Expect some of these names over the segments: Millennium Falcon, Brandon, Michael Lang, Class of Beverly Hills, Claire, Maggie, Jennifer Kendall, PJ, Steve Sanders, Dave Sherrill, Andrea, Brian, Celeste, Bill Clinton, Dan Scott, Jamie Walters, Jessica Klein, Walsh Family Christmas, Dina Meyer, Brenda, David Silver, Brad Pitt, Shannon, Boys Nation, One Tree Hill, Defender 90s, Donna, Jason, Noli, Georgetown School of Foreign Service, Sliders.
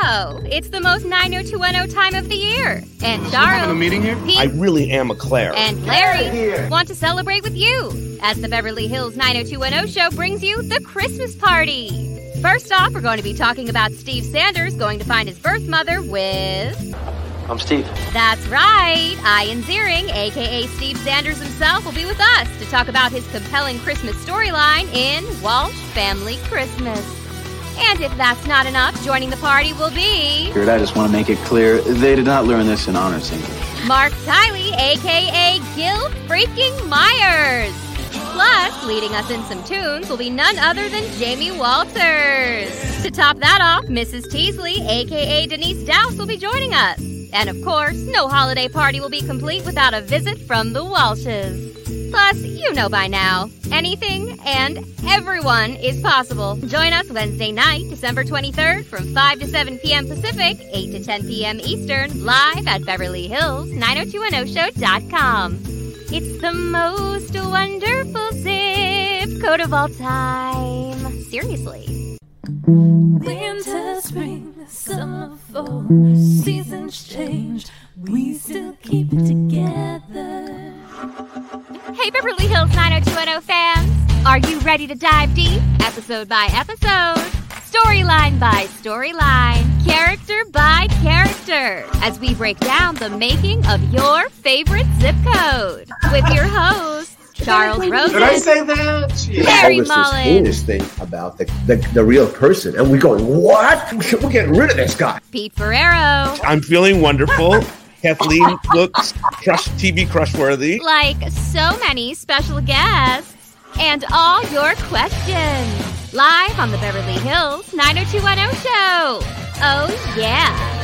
Oh, it's the most 90210 time of the year. And Darryl, a meeting here? Pete, I really am a Claire. And Larry want to celebrate with you as the Beverly Hills 90210 show brings you the Christmas party. First off, we're going to be talking about Steve Sanders going to find his birth mother with... I'm Steve. That's right. Ian Ziering, a.k.a. Steve Sanders himself, will be with us to talk about his compelling Christmas storyline in Walsh Family Christmas. And if that's not enough, joining the party will be... I just want to make it clear, they did not learn this in honors English. Mark Tiley, a.k.a. Gil freaking Myers. Plus, leading us in some tunes will be none other than Jamie Walters. To top that off, Mrs. Teasley, a.k.a. Denise Douse, will be joining us. And of course, no holiday party will be complete without a visit from the Walshes. Plus, you know by now, anything and everyone is possible. Join us Wednesday night, December 23rd from 5 to 7 p.m. Pacific, 8 to 10 p.m. Eastern, live at Beverly Hills 90210show.com. It's the most wonderful zip code of all time. Seriously. Winter, spring, summer, fall, seasons change, we still keep it together. Hey Beverly Hills 90210 fans, are you ready to dive deep? Episode by episode, storyline by storyline, character by character, as we break down the making of your favorite zip code with your hosts, Charles Rosen. Did I say that? Mary Mullen. This thing about the real person, and we go, what? We're getting rid of this guy. Pete Ferrero. I'm feeling wonderful. Kathleen looks TV crush-worthy. Like so many special guests, and all your questions live on the Beverly Hills 90210 show. Oh yeah.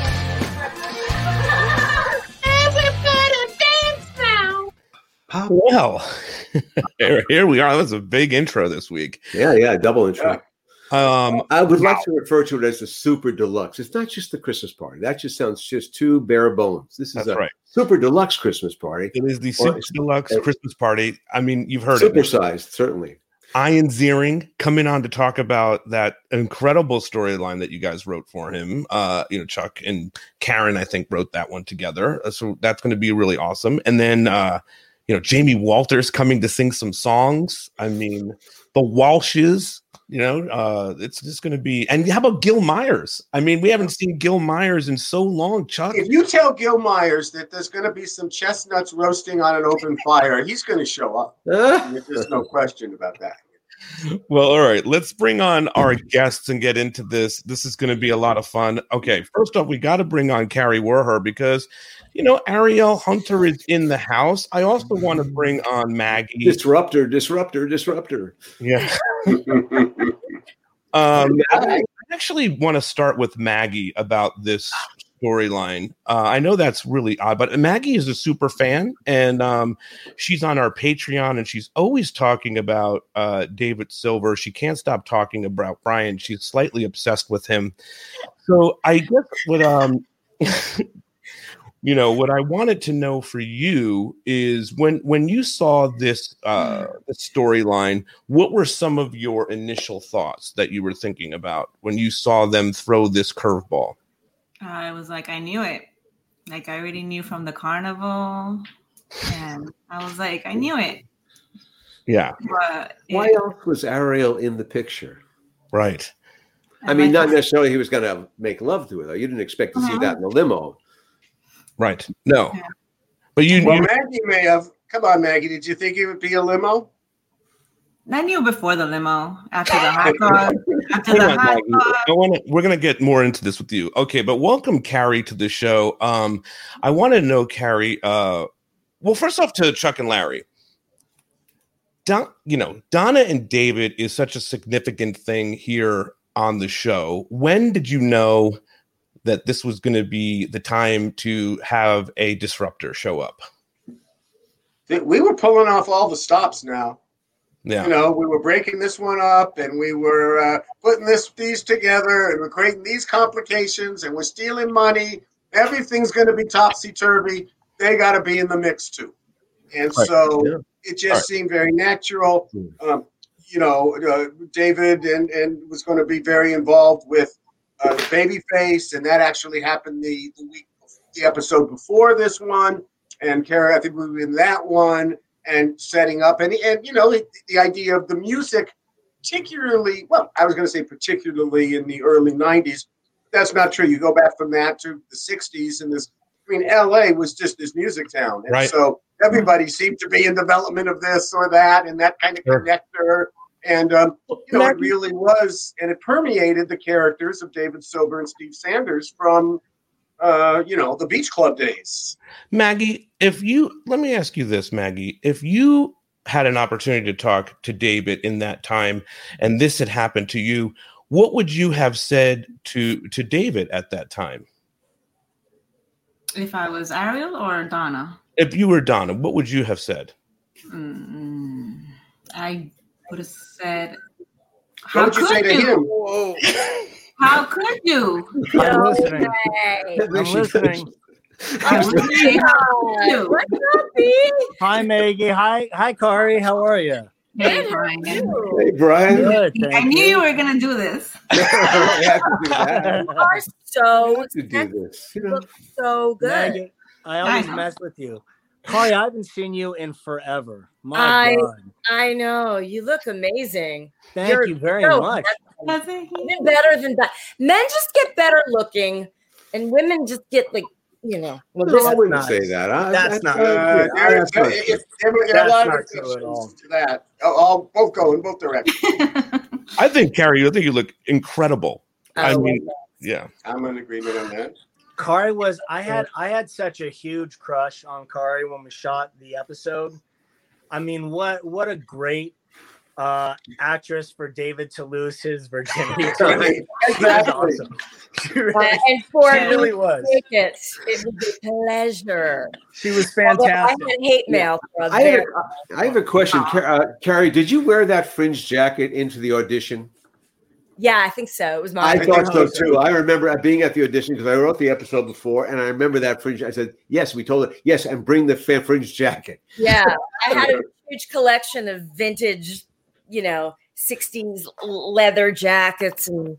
Wow. Here we are. That's a big intro this week. Yeah, double intro. I would like to refer to it as a super deluxe. It's not just the Christmas party. That just sounds just too bare bones. This is super deluxe Christmas party. It is the super deluxe Christmas party. I mean, you've heard it. Supersized, certainly. Ian Ziering coming on to talk about that incredible storyline that you guys wrote for him. Chuck and Karen, I think, wrote that one together. So that's going to be really awesome. And then... Jamie Walters coming to sing some songs. I mean, the Walshes, it's just going to be. And how about Gil Myers? I mean, we haven't seen Gil Myers in so long, Chuck. If you tell Gil Myers that there's going to be some chestnuts roasting on an open fire, he's going to show up. There's no question about that. Well, all right. Let's bring on our guests and get into this. This is going to be a lot of fun. Okay, first off, we got to bring on Kari Wuhrer because, Arielle Hunter is in the house. I also want to bring on Maggie. Disruptor. Yeah. I actually want to start with Maggie about this storyline. I know that's really odd, but Maggie is a super fan, and she's on our Patreon, and she's always talking about David Silver. She can't stop talking about Brian. She's slightly obsessed with him. So I guess what what I wanted to know for you is when you saw this storyline, what were some of your initial thoughts that you were thinking about when you saw them throw this curveball? I was like, I knew it. Like, I already knew from the carnival. And I was like, I knew it. Yeah. But why else was Ariel in the picture? Right. I mean, not necessarily he was going to make love to her, though. You didn't expect to see that in the limo. Right. No. Yeah. But you knew. Well, Maggie may have. Come on, Maggie. Did you think it would be a limo? I knew before the limo, after the hot dog. We're going to get more into this with you. Okay, but welcome, Kari, to the show. I want to know, Kari, first off to Chuck and Larry. Donna and David is such a significant thing here on the show. When did you know that this was going to be the time to have a disruptor show up? We were pulling off all the stops now. Yeah. We were breaking this one up, and we were putting these together, and we're creating these complications, and we're stealing money. Everything's going to be topsy-turvy. They got to be in the mix, too. And it just seemed very natural. David was going to be very involved with Babyface, and that actually happened the episode before this one. And Kara, I think we were in that one and setting up. And you know, the idea of the music, particularly, well, I was going to say particularly in the early 90s. That's not true. You go back from that to the 60s and this, I mean, LA was just this music town. And right. So everybody seemed to be in development of this or that and that kind of sure. connector. And, you know, it really was, and it permeated the characters of David Silver and Steve Sanders from, you know, the Beach Club days. Maggie, let me ask you this, Maggie, if you had an opportunity to talk to David in that time and this had happened to you, what would you have said to David at that time? If I was Arielle or Donna? If you were Donna, what would you have said? I would have said, how would you say to him? Whoa. How could you? I'm listening. Hi, Maggie. Hi, Kari. How are you? Hey, Brian. Hey, Brian. Good, I knew you were going to do this. You are so good. You look so good. Maggie, I always mess with you. Kari, I haven't seen you in forever. My God. I know. You look amazing. Thank you very much. Even better than that. Men just get better looking, and women just get like, you know. Well, no, I wouldn't say that. That's not true at all. I'll both go in both directions. I think you look incredible. I mean, yeah. I'm in agreement on that. Kari was. I had such a huge crush on Kari when we shot the episode. I mean, what a great actress for David to lose his virginity. That's awesome. And for me, really was. It was a pleasure. She was fantastic. Although I had hate mail. Yeah. I have a question, Kari. Did you wear that fringe jacket into the audition? Yeah, I think so. It was mine. I thought so too. I remember being at the audition because I wrote the episode before, and I remember that fringe. I said, "Yes, we told her yes, and bring the fringe jacket." Yeah, I had a huge collection of vintage, you know, 60s leather jackets and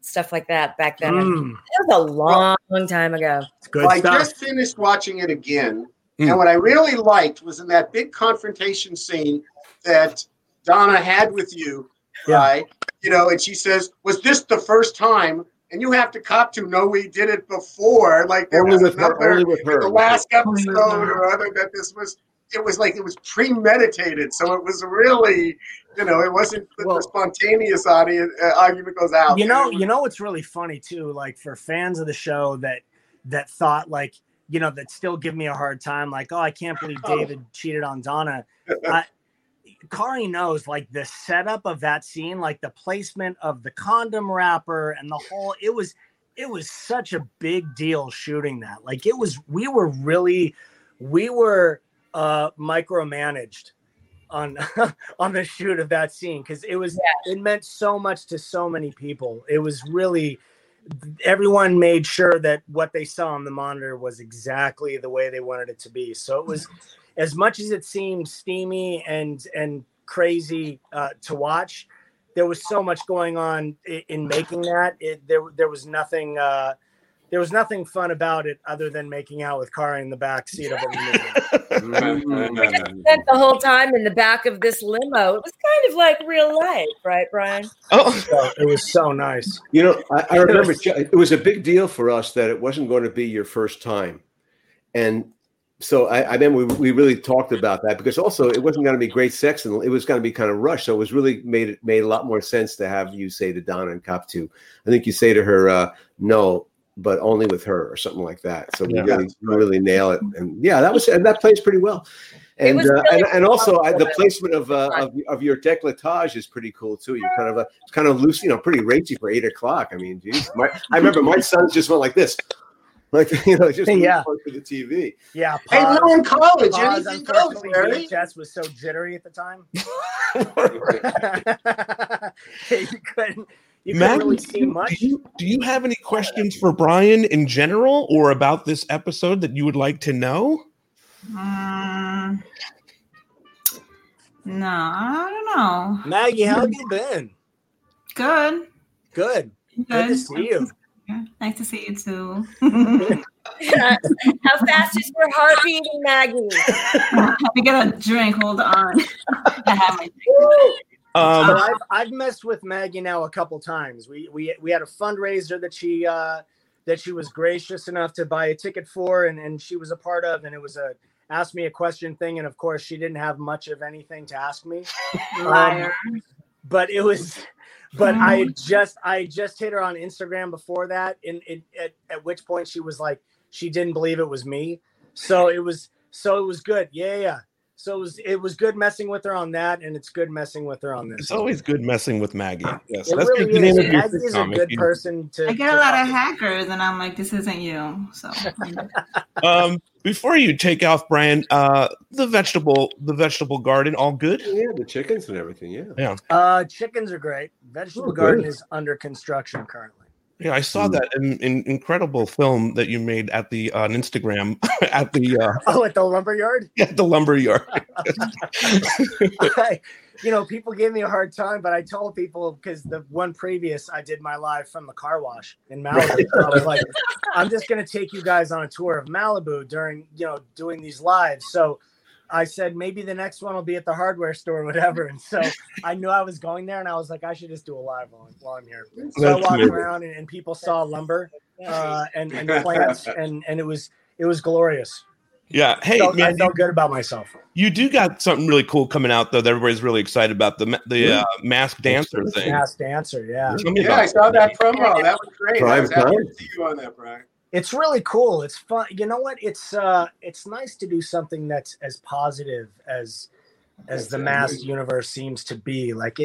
stuff like that back then. It was a long time ago. Good stuff. I just finished watching it again, and what I really liked was in that big confrontation scene that Donna had with you, right? You know, and she says, "Was this the first time?" And you have to cop to, "No, we did it before." Like there was another, the last episode or other that this was. It was like it was premeditated, so it was really, you know, it wasn't the spontaneous argument goes out. You know, what's really funny too, like for fans of the show that thought like, you know, that still give me a hard time, like, oh, I can't believe David cheated on Donna. Kari knows, like, the setup of that scene, like the placement of the condom wrapper and the whole, it was such a big deal shooting that. Like it was, we were micromanaged on the shoot of that scene. Cause it was, it meant so much to so many people. It was really, everyone made sure that what they saw on the monitor was exactly the way they wanted it to be. So it was, as much as it seemed steamy and crazy to watch, there was so much going on in making that. There was nothing fun about it other than making out with Kari in the back seat of a limo. We just spent the whole time in the back of this limo. It was kind of like real life, right, Brian? Oh, so it was so nice. You know, I remember it was a big deal for us that it wasn't going to be your first time, and. So I remember we really talked about that because also it wasn't going to be great sex and it was going to be kind of rushed. So it was really made a lot more sense to have you say to Donna and cop to, I think you say to her, no, but only with her or something like that. So we really nail it. And that plays pretty well. And really, and also the placement of your décolletage is pretty cool too. You're kind of loose, you know, pretty racy for 8 o'clock. I mean, geez, I remember my sons just went like this. Like, you know, just for the TV. Yeah. Hey, we were in college. Anything goes, Barry. VHS was so jittery at the time. You couldn't really see much. Do you have any questions for Brian in general or about this episode that you would like to know? No, I don't know. Maggie, how have you been? Good. Good to see you. Nice to see you too. How fast is your heartbeat, Maggie? Let me get a drink. Hold on. I have my drink. I've messed with Maggie now a couple times. We had a fundraiser that she was gracious enough to buy a ticket for, and she was a part of, and it was a ask me a question thing, and of course she didn't have much of anything to ask me. But I just hit her on Instagram before that, and at which point she was like she didn't believe it was me. So it was good. Yeah. So it was good messing with her on that, and it's good messing with her on this. It's always good messing with Maggie. Yes, that's really the name of your sitcom. Maggie's a good person to. I get a lot of hackers, and I'm like, this isn't you. So, before you take off, Brian, the vegetable garden, all good? Yeah, the chickens and everything. Yeah. Chickens are great. Vegetable garden is under construction currently. Yeah, I saw that in incredible film that you made at the on Instagram at the at the lumberyard. Yeah, the lumberyard. People gave me a hard time, but I told people because the one previous I did my live from the car wash in Malibu. I was like, I'm just going to take you guys on a tour of Malibu during doing these lives. So I said maybe the next one will be at the hardware store or whatever. And so I knew I was going there, and I was like, I should just do a live while I'm here. So I walked around, and people saw lumber and plants, and it was glorious. Yeah. Hey, I felt good about myself. You do got something really cool coming out though that everybody's really excited about, the masked dancer thing. Masked dancer, yeah. Yeah, I saw that promo. That was great. I was happy to see you on that, Brian. It's really cool. It's fun. You know what? It's nice to do something that's as positive as the masked universe seems to be. Like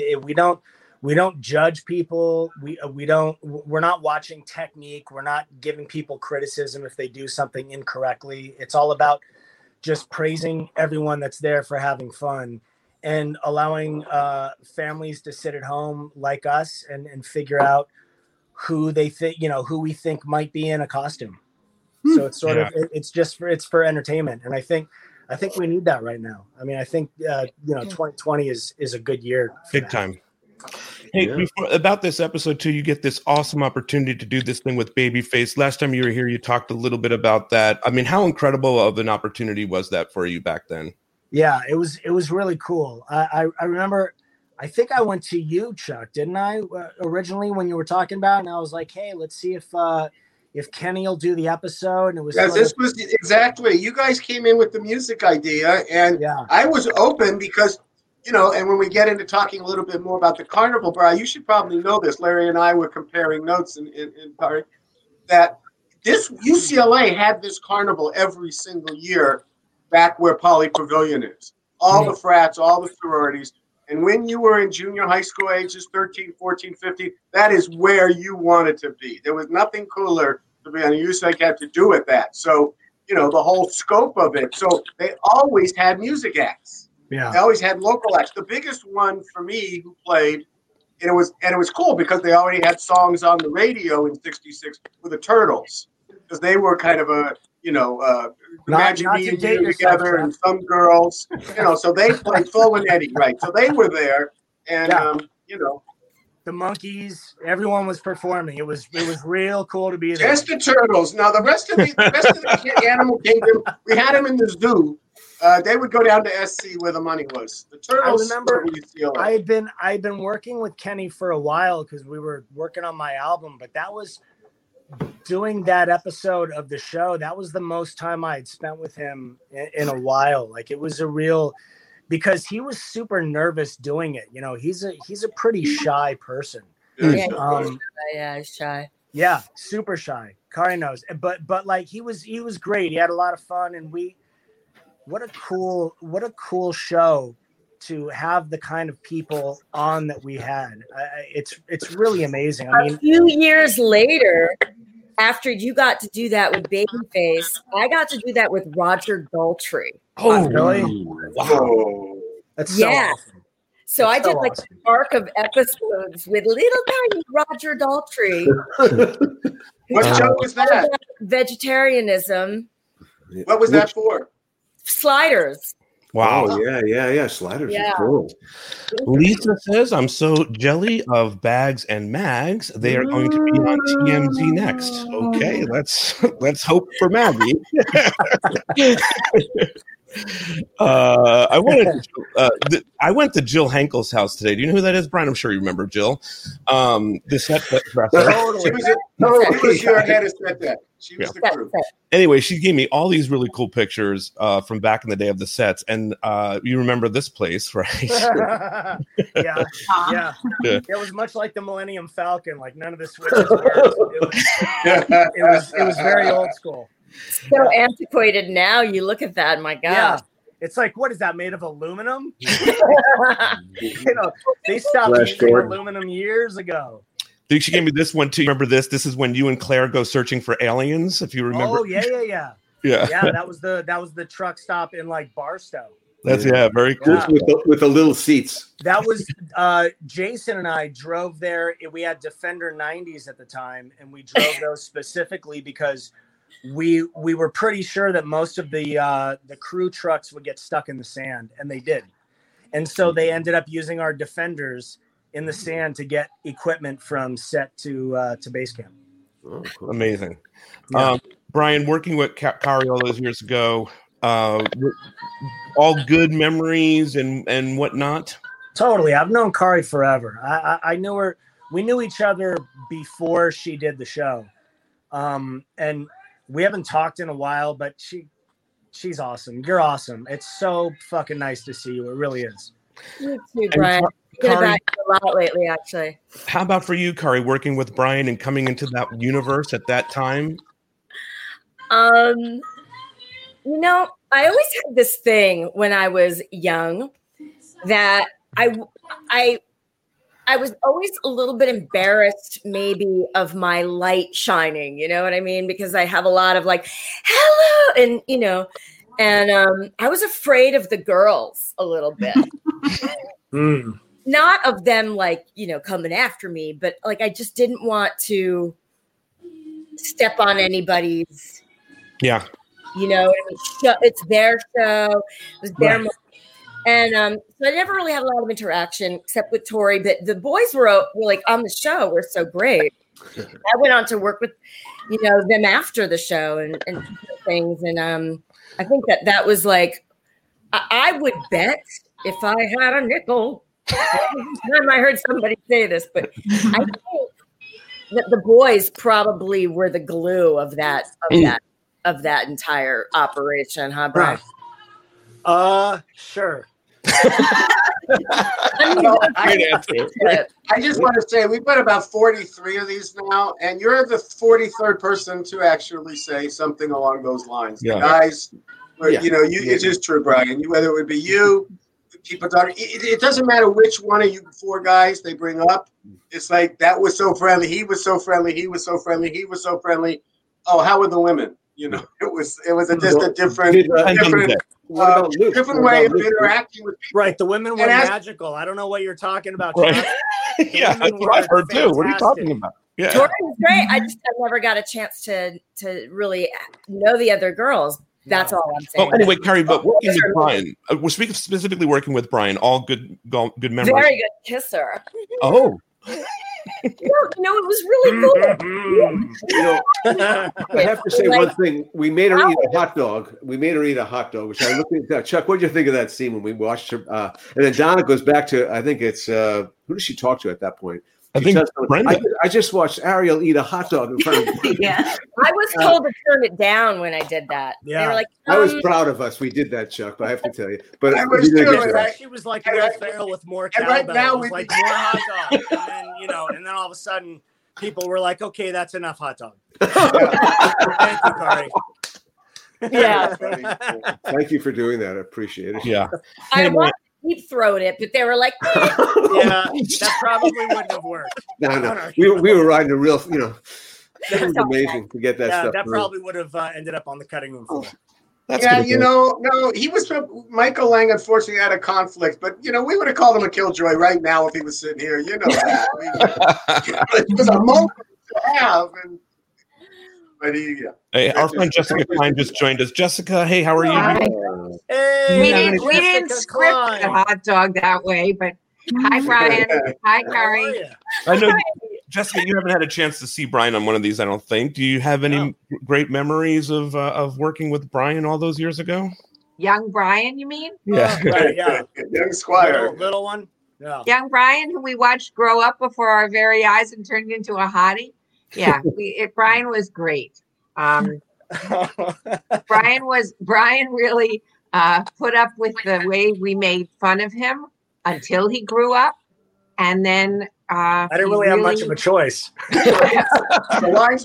we don't judge people. We're not watching technique. We're not giving people criticism if they do something incorrectly. It's all about just praising everyone that's there for having fun and allowing families to sit at home like us and figure out who they think, who we think might be in a costume. So it's sort of, it's just for entertainment. And I think we need that right now. I mean, I think, 2020 is a good year. Big time. Hey, about this episode too, you get this awesome opportunity to do this thing with Babyface. Last time you were here, you talked a little bit about that. I mean, how incredible of an opportunity was that for you back then? Yeah, it was really cool. I remember, I think I went to you, Chuck, didn't I? Originally, when you were talking about it, and I was like, "Hey, let's see if Kenny will do the episode." And it was was exactly. You guys came in with the music idea, and I was open because And when we get into talking a little bit more about the carnival bar, you should probably know this. Larry and I were comparing notes in part that this UCLA had this carnival every single year back where Poly Pavilion is. All the frats, all the sororities. And when you were in junior high school ages, 13, 14, 15, that is where you wanted to be. There was nothing cooler to be on a UCLA camp to do with that. So, the whole scope of it. So they always had music acts. Yeah. They always had local acts. The biggest one for me who played, and it was cool because they already had songs on the radio in 66 with the Turtles. Because they were kind of a, Imagine Me and You together and Some Girls, so they played Full and Eddie, right? So they were there and, The Monkees, everyone was performing. It was real cool to be there. Just the Turtles. Now, the rest of the Animal Kingdom, we had them in the zoo. They would go down to SC where the money was. The Turtles. I remember I had been working with Kenny for a while because we were working on my album, but that was doing that episode of the show. That was the most time I had spent with him in a while. Like it was a real, because he was super nervous doing it. He's a pretty shy person. He's shy. Yeah, super shy. Kari knows, but like he was great. He had a lot of fun, and what a cool show to have the kind of people on that we had. It's really amazing. I mean, a few years later, after you got to do that with Babyface, I got to do that with Roger Daltrey. Oh, really? Wow. That's so awesome. So I did like an arc of episodes with little tiny Roger Daltrey. What show was that? Vegetarianism. What was that for? Sliders. Wow. Oh, yeah. Sliders are cool. Lisa says, I'm so jelly of Bags and Mags. They are going to be on TMZ next. Okay, let's hope for Maggie. I went to Jill Henkel's house today. Do you know who that is, Brian? I'm sure you remember Jill. The set dresser. She already had said that. She was the crew. Anyway, she gave me all these really cool pictures from back in the day of the sets, and you remember this place, right? Yeah. It was much like the Millennium Falcon. Like none of the switches worked. It was very old school. So antiquated now. You look at that, my God. Yeah. It's like, what is that, made of aluminum? They stopped using aluminum years ago. Dude, she gave me this one too. Remember this? This is when you and Claire go searching for aliens, if you remember. Oh, yeah. Yeah, that was the truck stop in like Barstow. That's very cool. Yeah. With the little seats. That was Jason and I drove there. We had Defender 90s at the time, and we drove those specifically because we were pretty sure that most of the crew trucks would get stuck in the sand, and they did. And so they ended up using our Defenders in the sand to get equipment from set to base camp. Oh, cool. Amazing. Yeah. Brian, working with Kari all those years ago, all good memories and whatnot? Totally. I've known Kari forever. I knew her. We knew each other before she did the show. And we haven't talked in a while, but she's awesome. You're awesome. It's so fucking nice to see you. It really is. You too, Brian. Kari, a lot lately, actually. How about for you, Kari, working with Brian and coming into that universe at that time? I always had this thing when I was young that I was always a little bit embarrassed maybe of my light shining, you know what I mean? Because I have a lot of like, hello, and I was afraid of the girls a little bit. Not of them like, coming after me, but like I just didn't want to step on anybody's. Yeah. You know, it's their show. It was their moment. And so I never really had a lot of interaction except with Tori, but the boys were like on the show. We're so great. I went on to work with, them after the show and things. And I think that was like, I would bet if I had a nickel. I heard somebody say this, but I think that the boys probably were the glue of that entire operation, huh, Brian? Sure. I just want to say we've got about 43 of these now, and you're the 43rd person to actually say something along those lines. Yeah. The guys, it is true, Brian. Whether it would be you, people talking, it doesn't matter which one of you four guys they bring up. It's like that was so friendly, he was so friendly, he was so friendly, he was so friendly. Oh, how were the women? It was just a different way of interacting with people. Right, the women were magical. I don't know what you're talking about. Right. Yeah, that's what I've heard too. What are you talking about? Yeah, Jordan was great. I never got a chance to really know the other girls. That's all I'm saying. Oh, anyway, Kari, but working with Brian, we're speaking specifically working with Brian. All good memories. Very good kisser. Oh. No, it was really cool. I have to say one thing. We made her eat a hot dog. Which I looked at. Chuck, what did you think of that scene when we watched her? And then Donna goes back to, I think it's, who does she talk to at that point? I think Brenda. I just watched Ariel eat a hot dog in front of me. Yeah. I was told to turn it down when I did that. Yeah. They were like, I was proud of us. We did that, Chuck, but I have to tell you. But I was she was like Will Ferrell with more cowbell. Now was like more hot dog. And then, and then all of a sudden people were like, okay, that's enough hot dog. Thank you, Kari. Yeah. Thank you for doing that. I appreciate it. Yeah. Deep throat it, but they were like, yeah, that probably wouldn't have worked. No. We were riding a real, it was amazing to get that stuff. That probably would have ended up on the cutting room floor. He was Michael Lang. Unfortunately, had a conflict, but we would have called him a killjoy right now if he was sitting here. That. It was a moment to have, and everybody. Yeah. Hey, our friend Jessica Klein just joined us. Jessica, hey, how are you? Hey, we didn't script the hot dog that way, but hi, Brian. Hi, Kari. I know, Jessica, you haven't had a chance to see Brian on one of these, I don't think. Do you have any great memories of working with Brian all those years ago? Young Brian, you mean? Yeah. Right, yeah. Young Squire. Little one. Yeah. Young Brian, who we watched grow up before our very eyes and turned into a hottie. Yeah, Brian was great. Brian really put up with the way we made fun of him until he grew up, and then I didn't really have much of a choice. I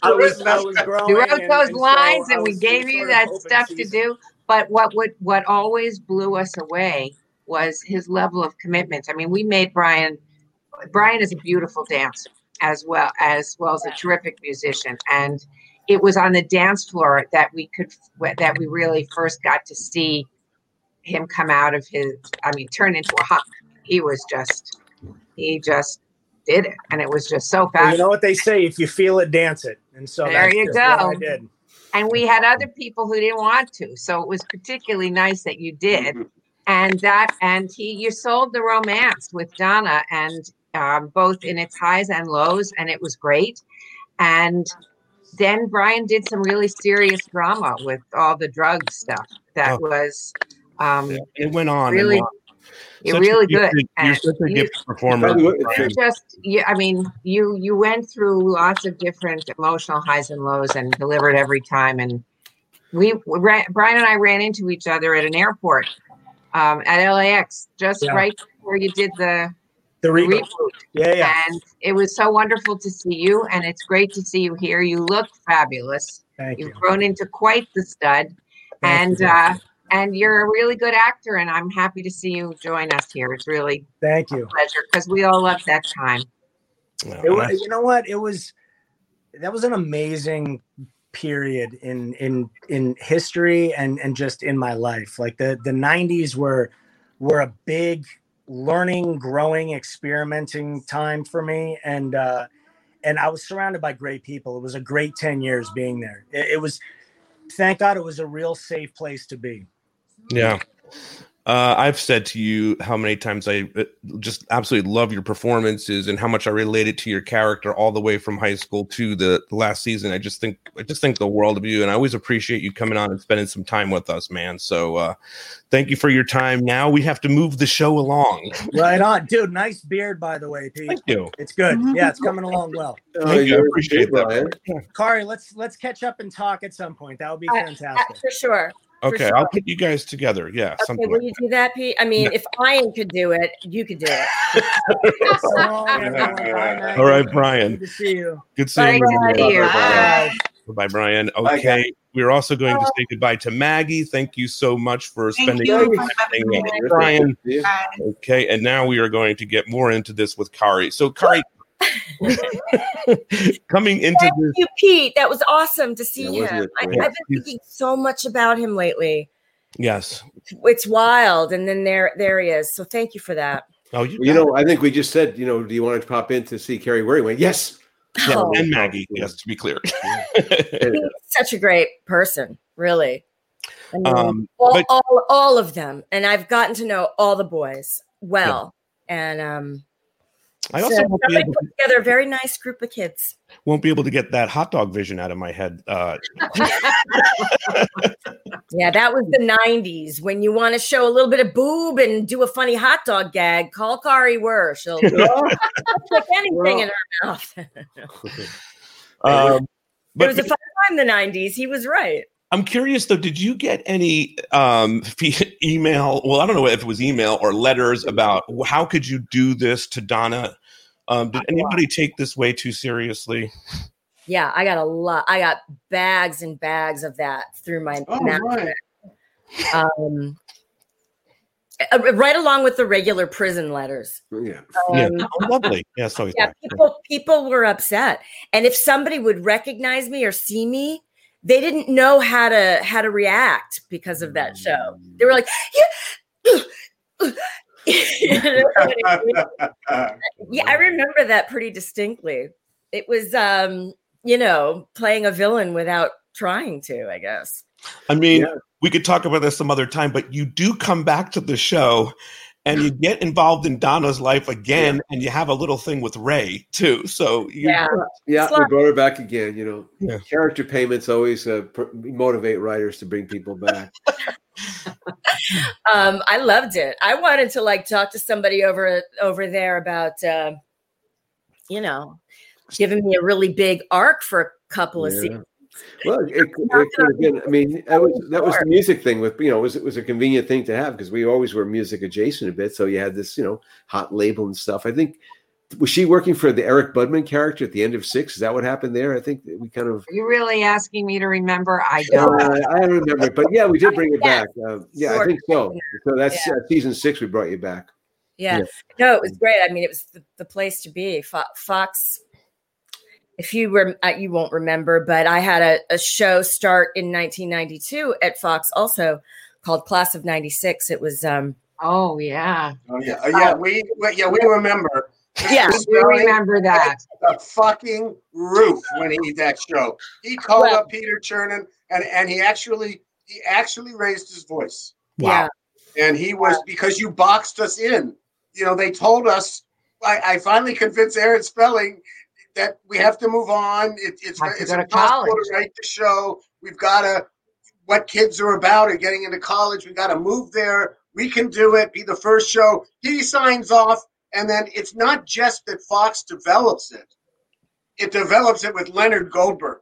was growing. You wrote those lines, and we gave you that stuff to do. But what always blew us away was his level of commitment. I mean, we made Brian. Brian is a beautiful dancer, as well as a terrific musician, and it was on the dance floor that we really first got to see him come out of his, I mean, turn into a hunk. He just did it, and it was just so fast. Well, you know what they say, if you feel it, dance it. And so there you go. I did. And we had other people who didn't want to, so it was particularly nice that you did. Mm-hmm. And you sold the romance with Donna, and both in its highs and lows, and it was great. And then Brian did some really serious drama with all the drug stuff. That was it went on. Really, and it really good. You're such a good performer. You went through lots of different emotional highs and lows, and delivered every time. And Brian and I ran into each other at an airport at LAX right before you did the reboot. Yeah. And it was so wonderful to see you, and it's great to see you here. You look fabulous. You've grown into quite the stud. And you're a really good actor, and I'm happy to see you join us here. It's really a pleasure, because we all loved that time. You know what? That was an amazing period in history and just in my life. Like the 90s were a big learning, growing, experimenting time for me, and I was surrounded by great people. It was a great 10 years being there. It was, thank God, it was a real safe place to be. Yeah. I've said to you how many times I just absolutely love your performances and how much I related to your character all the way from high school to the last season. I just think the world of you, and I always appreciate you coming on and spending some time with us, man. So thank you for your time. Now we have to move the show along. Right on, dude. Nice beard, by the way, Pete. Thank you. It's good. Yeah, it's coming along well. Thank you. I appreciate that, man. Kari, let's catch up and talk at some point. That would be fantastic. For sure. Okay, sure. I'll put you guys together. Yeah. Okay, will you do that, Pete? I mean, if Ian could do it, you could do it. All right, Brian. Good to see you. Good seeing you. Bye. Bye, Brian. Okay, we're also going to say goodbye to Maggie. Thank you so much for spending your time with Brian. Bye. Okay, and now we are going to get more into this with Kari. So, Kari, coming into this, you, Pete. That was awesome to see him. I've been thinking so much about him lately. Yes, it's wild. And then there he is. So thank you for that. Oh, you know, I think we just said, you know, do you want to pop in to see Kari Wuhrer? He went, yes. Oh. And Maggie. Yes, to be clear. He's such a great person, really. I mean, all of them, and I've gotten to know all the boys well, and I also won't be able to put together a very nice group of kids. Won't be able to get that hot dog vision out of my head. Yeah, that was the 90s. When you want to show a little bit of boob and do a funny hot dog gag, call Kari Wuhrer. She'll put anything in her mouth. It was a fun time, the 90s. He was right. I'm curious, though, did you get any email? Well, I don't know if it was email or letters about how could you do this to Donna? Did anybody take this way too seriously? Yeah, I got a lot. I got bags and bags of that through my network. Right along with the regular prison letters. Yeah. Lovely. Yeah, so people were upset. And if somebody would recognize me or see me, they didn't know how to react because of that show. They were like, yeah, I remember that pretty distinctly. It was you know, playing a villain without trying to, I guess. I mean, we could talk about this some other time, but you do come back to the show and you get involved in Donna's life again, and you have a little thing with Ray too. So we brought her back again. You know, character payments always motivate writers to bring people back. I loved it. I wanted to talk to somebody over there about, giving me a really big arc for a couple of seasons. Well, it could have been. I mean, that was the music thing. With it was a convenient thing to have because we always were music adjacent a bit. So you had this, hot label and stuff. I think was she working for the Eric Budman character at the end of 6? Is that what happened there? I think we kind of. Are you really asking me to remember? I don't. I don't remember, but we did bring it back. I think so. So that's season 6. We brought you back. Yeah. No, it was great. I mean, it was the place to be. Fox. If you were, you won't remember, but I had a show start in 1992 at Fox, also called Class of '96. It was, we remember. We remember that the fucking roof when he did that show. He called up Peter Chernin, and he actually raised his voice. Wow. Yeah, and he was because you boxed us in. You know, they told us. I finally convinced Aaron Spelling that we have to move on. It's impossible to write the show. We've got to, what kids are about are getting into college. We got to move there. We can do it. Be the first show. He signs off. And then it's not just that Fox develops it. It develops it with Leonard Goldberg.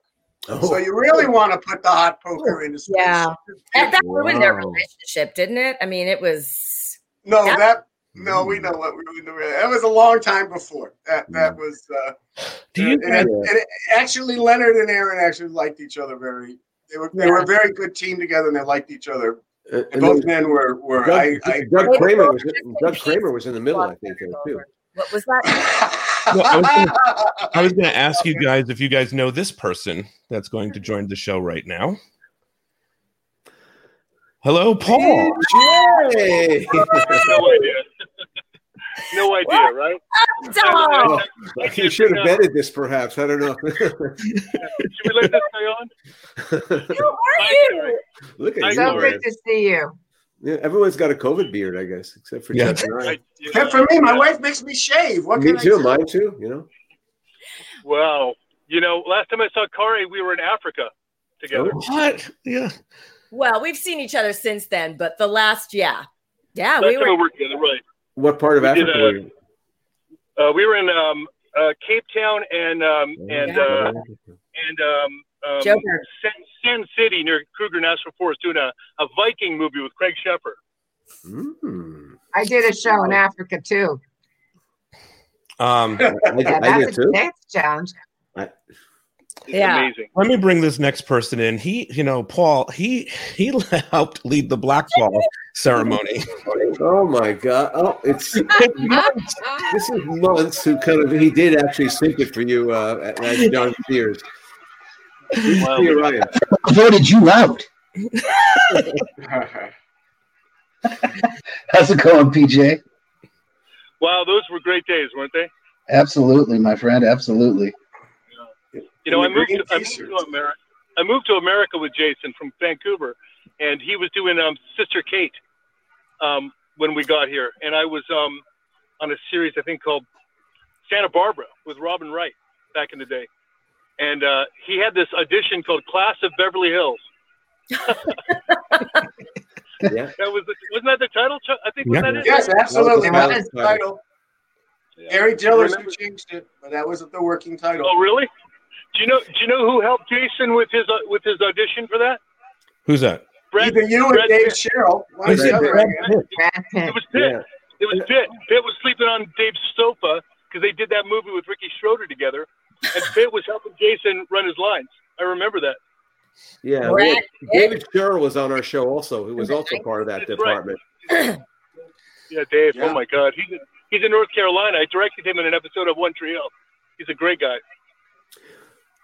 Oh. So you really want to put the hot poker in his face. And that ruined their relationship, didn't it? I mean, it was. No, No, we know what we were doing. That was a long time before. That was. Actually, Leonard and Aaron actually liked each other very. They were a very good team together, and they liked each other. And both men were. Doug Kramer was in the middle, I think, too. What was that? Well, I was going to ask you guys if you guys know this person that's going to join the show right now. Hello, Paul. Hey. No idea, what? Right? Oh, you should have vetted this, perhaps. I don't know. Should we let this guy on? Who are you? Look at you. So good to see you. Yeah, everyone's got a COVID beard, I guess, except for except for me. My wife makes me shave. What me can too. I do? Mine too. You know. Well, last time I saw Kari, we were in Africa together. Oh, what? Yeah. Well, we've seen each other since then, but the last, we were together, right? What part of Africa were you? We were in Cape Town and Sin City near Kruger National Forest doing a Viking movie with Craig Sheffer. Mm. I did a show in Africa too. I did too. That's a challenge. Amazing. Let me bring this next person in. He, Paul, he helped lead the black ball ceremony. Oh my God! Oh, it's this is Muntz who he did actually sink it for you at John Sears. Wow. I voted you out. How's it going, PJ? Wow, those were great days, weren't they? Absolutely, my friend. Absolutely. I moved to America with Jason from Vancouver, and he was doing Sister Kate when we got here, and I was on a series I think called Santa Barbara with Robin Wright back in the day, and he had this audition called Class of Beverly Hills. Wasn't that the title? I think was that it? Yes, absolutely. That was the title. Harry Dillers who changed it, but that wasn't the working title. Oh, really? Do you know who helped Jason with his audition for that? Who's that? Brad Dave Sherrill. It was Pitt. Yeah. It was Pitt. Pitt was sleeping on Dave's sofa because they did that movie with Ricky Schroeder together, and Pitt was helping Jason run his lines. I remember that. Yeah, David Sherrill was on our show also. Who was also part of that department. Right. Yeah, Dave. Yeah. Oh my God, he's in North Carolina. I directed him in an episode of One Tree Hill. He's a great guy.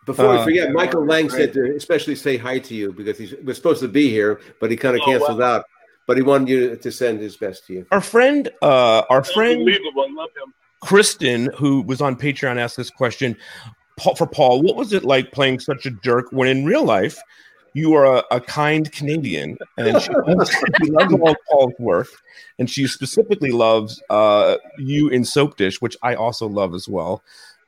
Before we forget, Michael Lang said to especially say hi to you because he was supposed to be here, but he kind of canceled out. But he wanted you to send his best to you. Our friend Kristen, who was on Patreon, asked this question. for Paul, what was it like playing such a jerk when in real life you are a kind Canadian? And she loves all Paul's work, and she specifically loves you in Soap Dish, which I also love as well.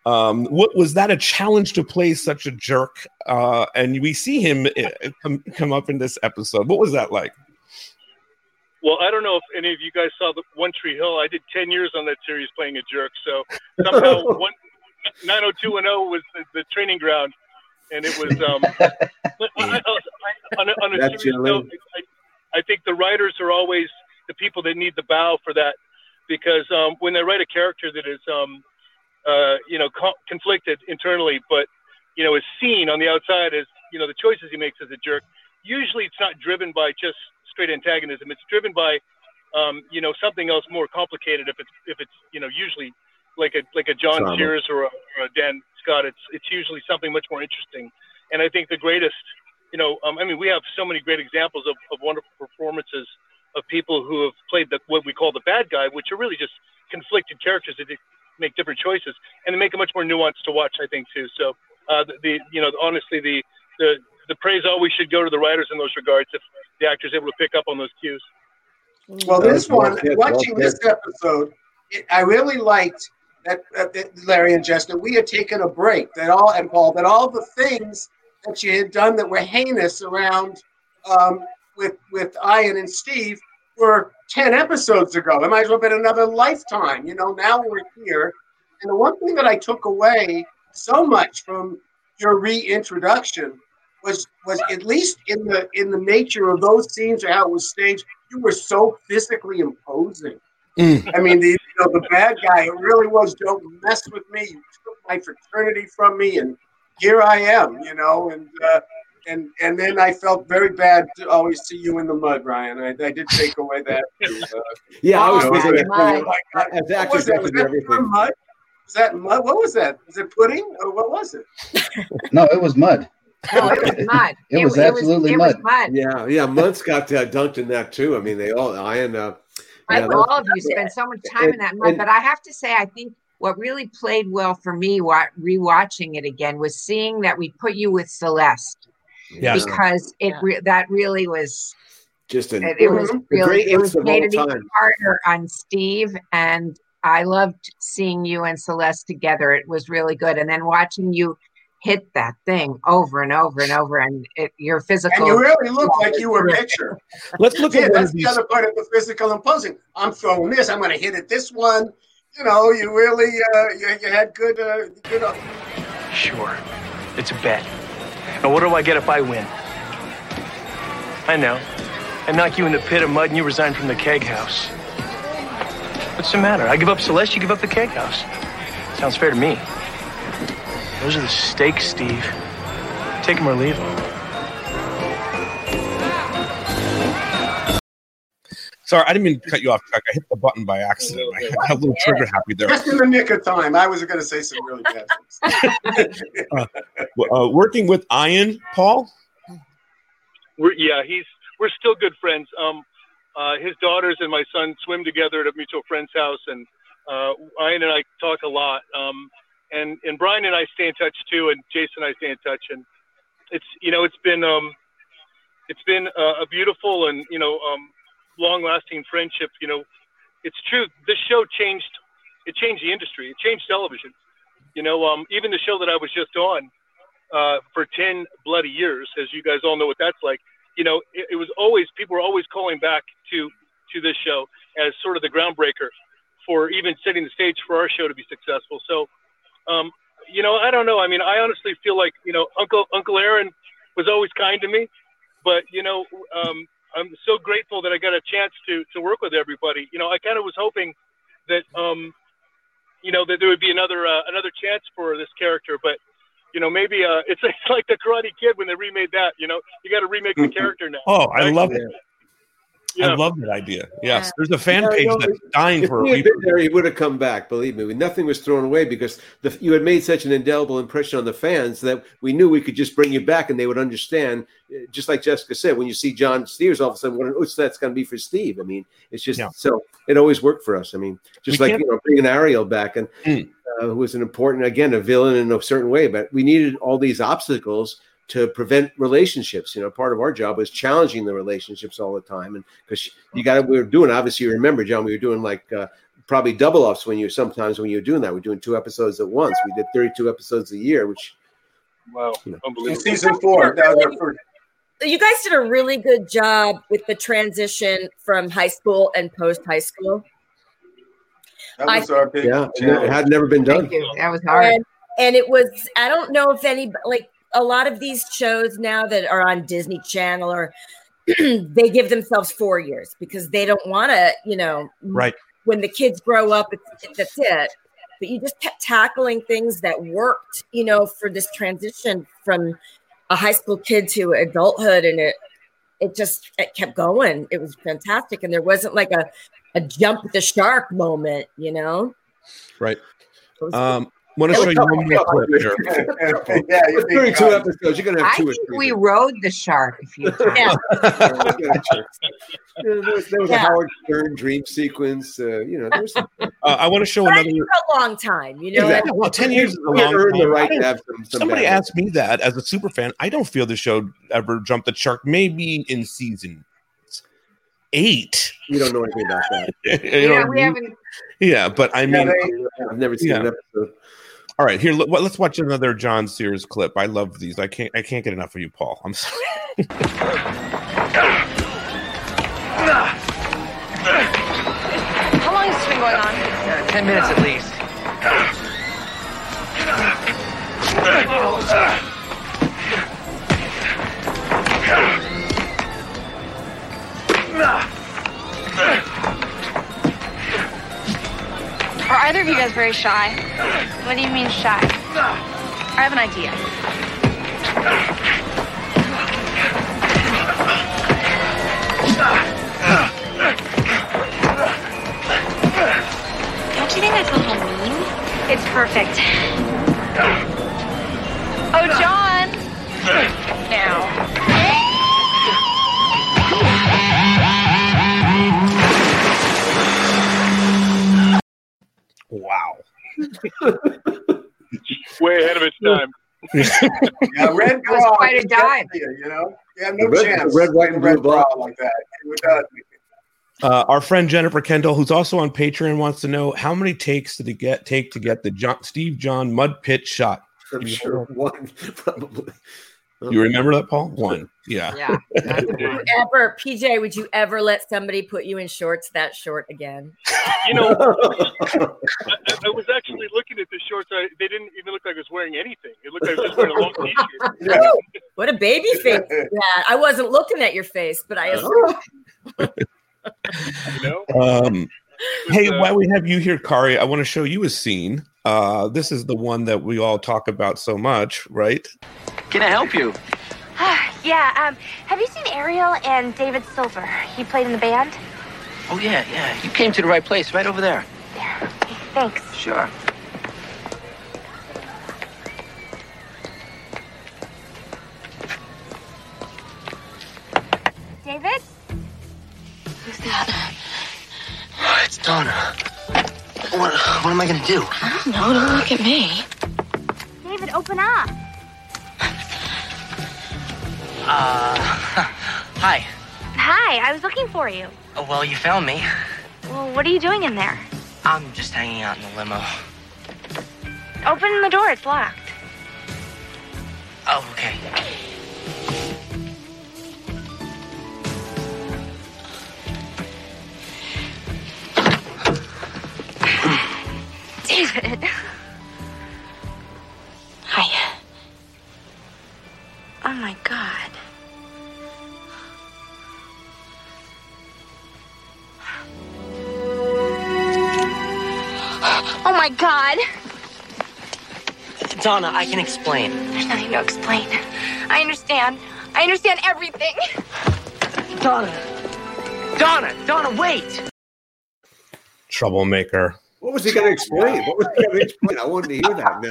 What was that a challenge to play such a jerk? And we see him come up in this episode. What was that like? Well, I don't know if any of you guys saw the One Tree Hill. I did 10 years on that series playing a jerk. So somehow 90210 was the training ground. And it was on a serious note, I think the writers are always the people that need the bow for that, because when they write a character that is conflicted internally, but you know is seen on the outside as you know the choices he makes as a jerk. Usually, it's not driven by just straight antagonism. It's driven by something else more complicated. If it's usually like a John Sears or a Dan Scott, it's usually something much more interesting. And I think the greatest, we have so many great examples of wonderful performances of people who have played what we call the bad guy, which are really just conflicted characters that make different choices, and they make it much more nuanced to watch, I think, too. So honestly, the praise always should go to the writers in those regards if the actor's able to pick up on those cues. Well, this one, watching this episode, I really liked that Larry and Jessica, we had taken a break, and Paul, that all the things that you had done that were heinous around with Ian and Steve were 10 episodes ago. It might as well have been another lifetime. Now we're here. And the one thing that I took away so much from your reintroduction was at least in the nature of those scenes or how it was staged, you were so physically imposing. I mean, the bad guy, it really was, don't mess with me. You took my fraternity from me, and here I am, and then I felt very bad to always see you in the mud, Ryan. I did take away that. Yeah, I was thinking that. Was that mud? Was that mud? What was that? Was it pudding or what was it? No, it was mud. No, it was mud. It was absolutely mud. Yeah, mud's got dunked in that too. I mean, they all all of you spend so much time in that mud, but I have to say, I think what really played well for me, rewatching it again, was seeing that we put you with Celeste. Yeah. Because that really was just made it even harder on Steve, and I loved seeing you and Celeste together. It was really good, and then watching you hit that thing over and over and over, and your physical. And you really looked like you were a pitcher. Let's look at that's the other part of the physical imposing. I'm throwing this. I'm going to hit it. This one, you really you had good. Sure, it's a bet. Now, what do I get if I win? I know. I knock you in the pit of mud and you resign from the keg house. What's the matter? I give up Celeste, you give up the keg house. Sounds fair to me. Those are the stakes, Steve. Take them or leave them. Sorry, I didn't mean to cut you off track. I hit the button by accident. I had a little trigger happy there. Just in the nick of time. I was going to say some really bad things. Working with Ian, Paul? We're still good friends. His daughters and my son swim together at a mutual friend's house, and Ian and I talk a lot. And Brian and I stay in touch too, and Jason and I stay in touch. And it's been a beautiful and long-lasting friendship. It's true. This show changed the industry. It changed television. Even the show that I was just on for 10 bloody years, as you guys all know what that's like. It was always, people were always calling back to this show as sort of the groundbreaker for even setting the stage for our show to be successful. So, I don't know. I mean, I honestly feel like Uncle Aaron was always kind to me, but I'm so grateful that I got a chance to work with everybody. I kind of was hoping that, that there would be another chance for this character, but maybe it's like the Karate Kid when they remade that. You got to remake the character now. Oh, right? I love it. Yeah. I love that idea. Yes, there's a fan page that's dying for a reboot. There, he would have come back, believe me. Nothing was thrown away because you had made such an indelible impression on the fans that we knew we could just bring you back and they would understand. Just like Jessica said, when you see John Sears, all of a sudden, so that's going to be for Steve. I mean, it's just so it always worked for us. I mean, just bringing Arielle back and who was an important, again, a villain in a certain way, but we needed all these obstacles to prevent relationships. You know, part of our job was challenging the relationships all the time. And because we were doing, obviously, you remember, John, we were doing like probably double offs when you were doing that. We're doing 2 episodes at once. We did 32 episodes a year, which. Wow. Unbelievable. Season 4. You guys did a really good job with the transition from high school and post high school. That was our big challenge. It had never been done. That was hard. And it was, I don't know if anybody, like, a lot of these shows now that are on Disney Channel or they give themselves 4 years because they don't want to, right. When the kids grow up, that's it. But you just kept tackling things that worked, for this transition from a high school kid to adulthood. And it just kept going. It was fantastic. And there wasn't like a jump with the shark moment, Right. Want to show you one more clip here? Yeah, you're doing 2 episodes. You're gonna have 2. I think we rode the shark a few times. There was a Howard Stern dream sequence. There was some. I want to show another. A long time, Exactly. Well, 10 years is a long time. The right to have some somebody bad. Asked me that as a super fan. I don't feel the show ever jumped the shark. Maybe in season 8. You don't know anything about that. We haven't. Yeah, but I mean, I've never seen an episode. All right, here. Let's watch another John Sears clip. I love these. I can't get enough of you, Paul. I'm sorry. How long has this been going on? 10 minutes at least. Are either of you guys very shy? What do you mean shy? I have an idea. Don't you think that's a little mean? It's perfect. Oh, John! Now. Wow. Way ahead of its time. Red bra was quite a dive. Yeah, no chance. Red, white, and blue bra like that. Our friend Jennifer Kendall, who's also on Patreon, wants to know how many takes did it take to get the Steve John mud pit shot? I'm sure one, probably. You remember that, Paul? One. Yeah. Yeah. PJ, would you ever let somebody put you in shorts that short again? I was actually looking at the shorts. They didn't even look like I was wearing anything. It looked like I was just wearing a long t-shirt. Yeah. Oh, what a baby face. Yeah. I wasn't looking at your face, but I assumed. Hey, while we have you here, Kari, I want to show you a scene. This is the one that we all talk about so much, right? Can I help you? Have you seen Arielle and David Silver? He played in the band. Oh, yeah. You came to the right place, right over there. Yeah. Thanks. Sure. David? Who's that? It's Donna. What am I going to do? I don't know. Don't look at me. David, open up. Hi, I was looking for you. Oh, well, you found me. Well, what are you doing in there? I'm just hanging out in the limo. Open the door, it's locked. Oh, okay. David. Hi. Oh, my God. Oh, my God. Donna, I can explain. There's nothing to explain. I understand. I understand everything. Donna. Donna, wait! Troublemaker. What was he going to explain? I wanted to hear that, man.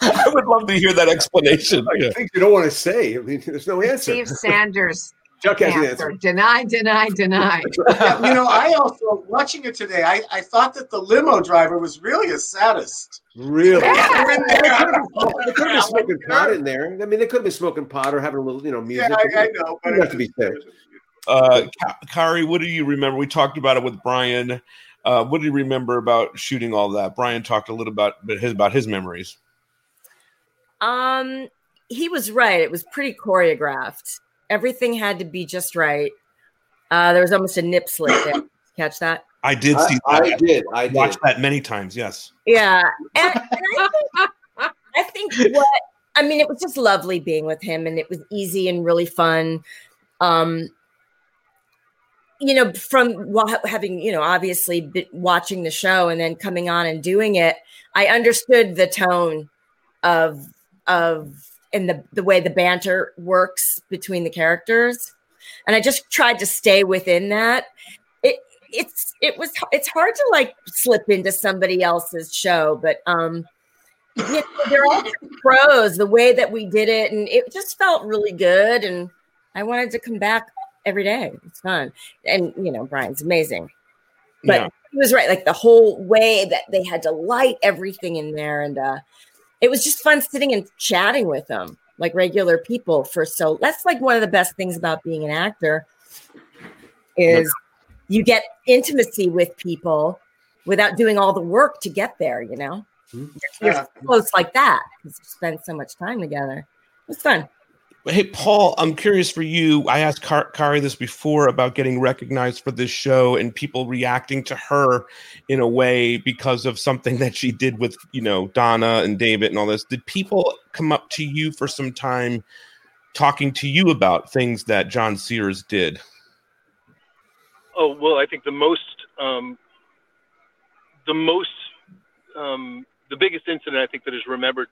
I would love to hear that explanation. I think you don't want to say. I mean, there's no answer. Steve Sanders. Chuck has an answer. Deny. You know, I also, watching it today, I thought that the limo driver was really a sadist. Really? Yeah. They could have been smoking pot in there. I mean, they could have been smoking pot or having a little, you know, music. Yeah, I know. But you have to be fair. Kari, what do you remember? We talked about it with Brian. What do you remember about shooting all that? Brian talked a little about his memories. He was right. It was pretty choreographed. Everything had to be just right. There was almost a nip slip there. Catch that? I did see that. I watched that many times, yes. Yeah. And I think it was just lovely being with him, and it was easy and really fun. You know, from having, you know, obviously been watching the show and then coming on and doing it, I understood the tone of and the way the banter works between the characters. And I just tried to stay within that. It's hard to like slip into somebody else's show, but you know, they're all pros, the way that we did it, and it just felt really good, and I wanted to come back every day. It's fun. And, you know, Brian's amazing. But he was right. Like the whole way that they had to light everything in there. And it was just fun sitting and chatting with them like regular people that's like one of the best things about being an actor is you get intimacy with people without doing all the work to get there, you know? You're close like that because you spend so much time together. It's fun. Hey, Paul, I'm curious for you. I asked Kari this before about getting recognized for this show and people reacting to her in a way because of something that she did with, you know, Donna and David and all this. Did people come up to you for some time talking to you about things that John Sears did? Oh, well, I think the biggest incident I think that is remembered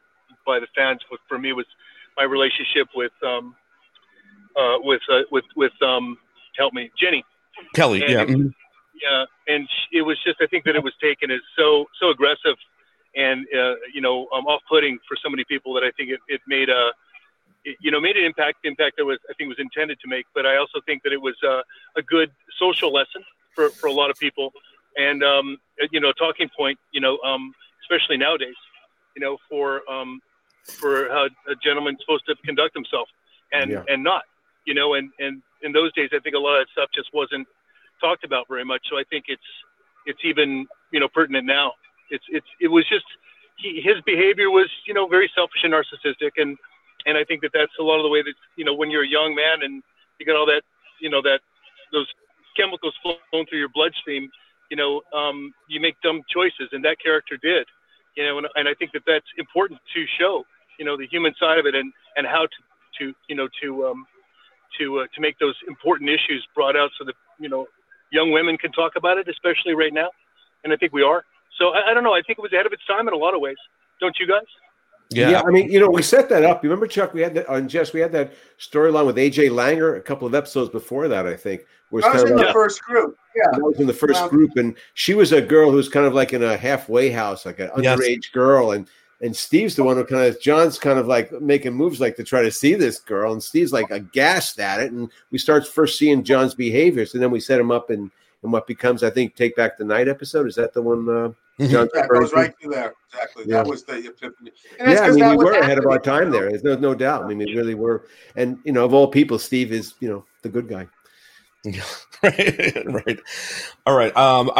by the fans for me was my relationship with Jenny. Kelly, and and it was just, I think that it was taken as so aggressive and off-putting for so many people that I think it made an impact that was, I think, was intended to make. But I also think that it was a good social lesson for a lot of people, and a talking point, especially nowadays, for how a gentleman's supposed to conduct himself and not, and in those days, I think a lot of that stuff just wasn't talked about very much. So I think it's even, pertinent now. It was just, his behavior was, very selfish and narcissistic. And I think that that's a lot of the way that, when you're a young man and you got all that, that those chemicals flowing through your bloodstream, you make dumb choices, and that character did, and I think that that's important to show, the human side of it and how to make those important issues brought out so that, young women can talk about it, especially right now. And I think we are. So I don't know. I think it was ahead of its time in a lot of ways. Don't you guys? Yeah. I mean, we set that up. You remember, Chuck, we had that on Jess. We had that storyline with AJ Langer a couple of episodes before that, I think. I was in the first group. Yeah. I was in the first group, and she was a girl who was kind of like in a halfway house, like an underage girl. And Steve's the one who John's kind of like making moves like to try to see this girl. And Steve's like aghast at it. And we start first seeing John's behaviors. And then we set him up in what becomes, I think, Take Back the Night episode. Is that the one? That goes right through there. Exactly. Yeah. That was the epiphany. And that's we were ahead of our time there. There's no doubt. I mean, we really were. And, of all people, Steve is, the good guy. Right. All right.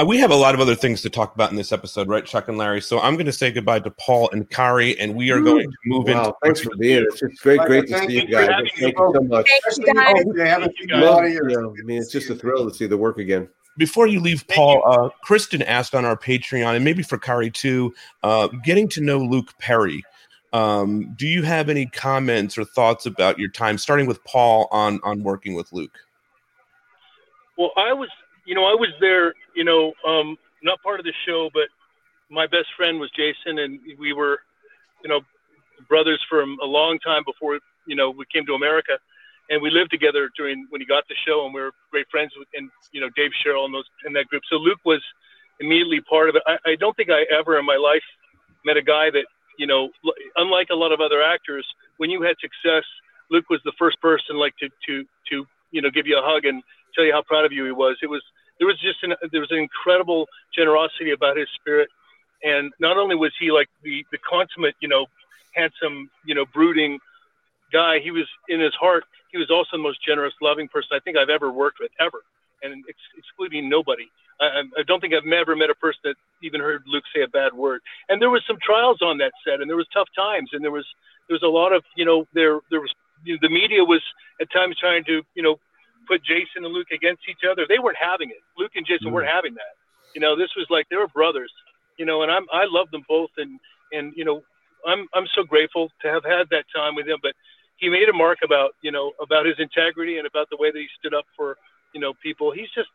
We have a lot of other things to talk about in this episode, right, Chuck and Larry? So I'm going to say goodbye to Paul and Kari, and we are going to move in. Wow, thanks for being here. It's just great to see you guys. Thank you so much. It's just a thrill to see the work again. Before you leave, Paul, Kristen asked on our Patreon, and maybe for Kari too, getting to know Luke Perry. Do you have any comments or thoughts about your time, starting with Paul, on working with Luke? Well, I was there, not part of the show, but my best friend was Jason, and we were, brothers from a long time before, we came to America. and we lived together during when he got the show, and we were great friends with, and you know, Dave Sherrill and those in that group. So Luke was immediately part of it. I don't think I ever in my life met a guy that, you know, unlike a lot of other actors, when you had success, Luke was the first person like to you know, give you a hug and tell you how proud of you he was. It was there was an incredible generosity about his spirit, and not only was he like the consummate, you know, handsome, you know, brooding guy, he was in his heart, he was also the most generous, loving person I think I've ever worked with, ever, and excluding nobody. I don't think I've ever met a person that even heard Luke say a bad word. And there was some trials on that set, and there was tough times, and there was a lot of, you know, there was, you know, the media was at times trying to, you know, put Jason and Luke against each other. They weren't having it. Luke and Jason weren't having that. You know, this was like they were brothers. You know, and I love them both, and you know, I'm so grateful to have had that time with him. But he made a mark about, you know, about his integrity and about the way that he stood up for, you know, people. He's just,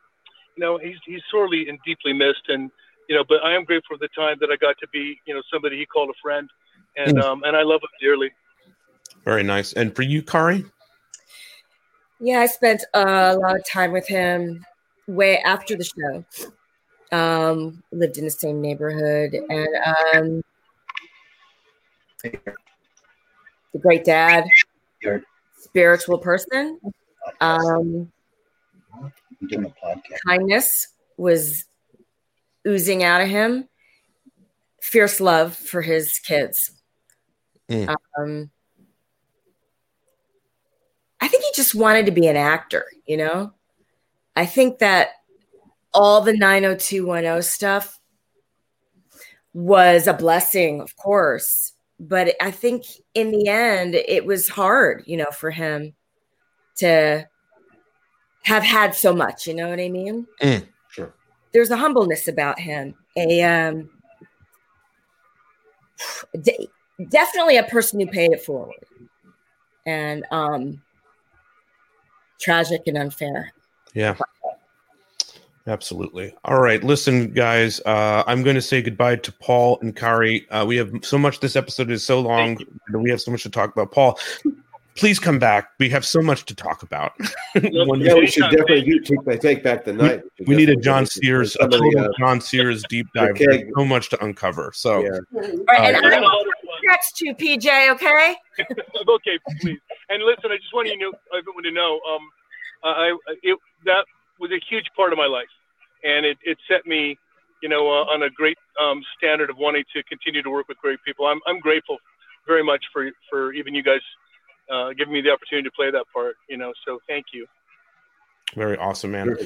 you know, he's sorely and deeply missed, and you know, but I am grateful for the time that I got to be, you know, somebody he called a friend, and I love him dearly. Very nice. And for you, Kari? Yeah, I spent a lot of time with him way after the show. Lived in the same neighborhood, and the great dad, spiritual person. Kindness was oozing out of him. Fierce love for his kids. I think he just wanted to be an actor, you know? I think that all the 90210 stuff was a blessing, of course. But I think in the end, it was hard, you know, for him to have had so much, you know what I mean? Sure. There's a humbleness about him. Definitely a person who paid it forward. And, tragic and unfair. Yeah, absolutely. All right, listen, guys, I'm going to say goodbye to Paul and Kari. We have so much. This episode is so long. We have so much to talk about. Paul, please come back. We have so much to talk about. We should definitely take back the night. We need a John Sears, John Sears deep dive. There's so much to uncover. So, right, and I'm next to PJ. Okay. Okay, please. And listen, I just want everyone to know, that was a huge part of my life, and it set me, you know, on a great standard of wanting to continue to work with great people. I'm grateful very much for even you guys giving me the opportunity to play that part, you know. So thank you. Very awesome, man.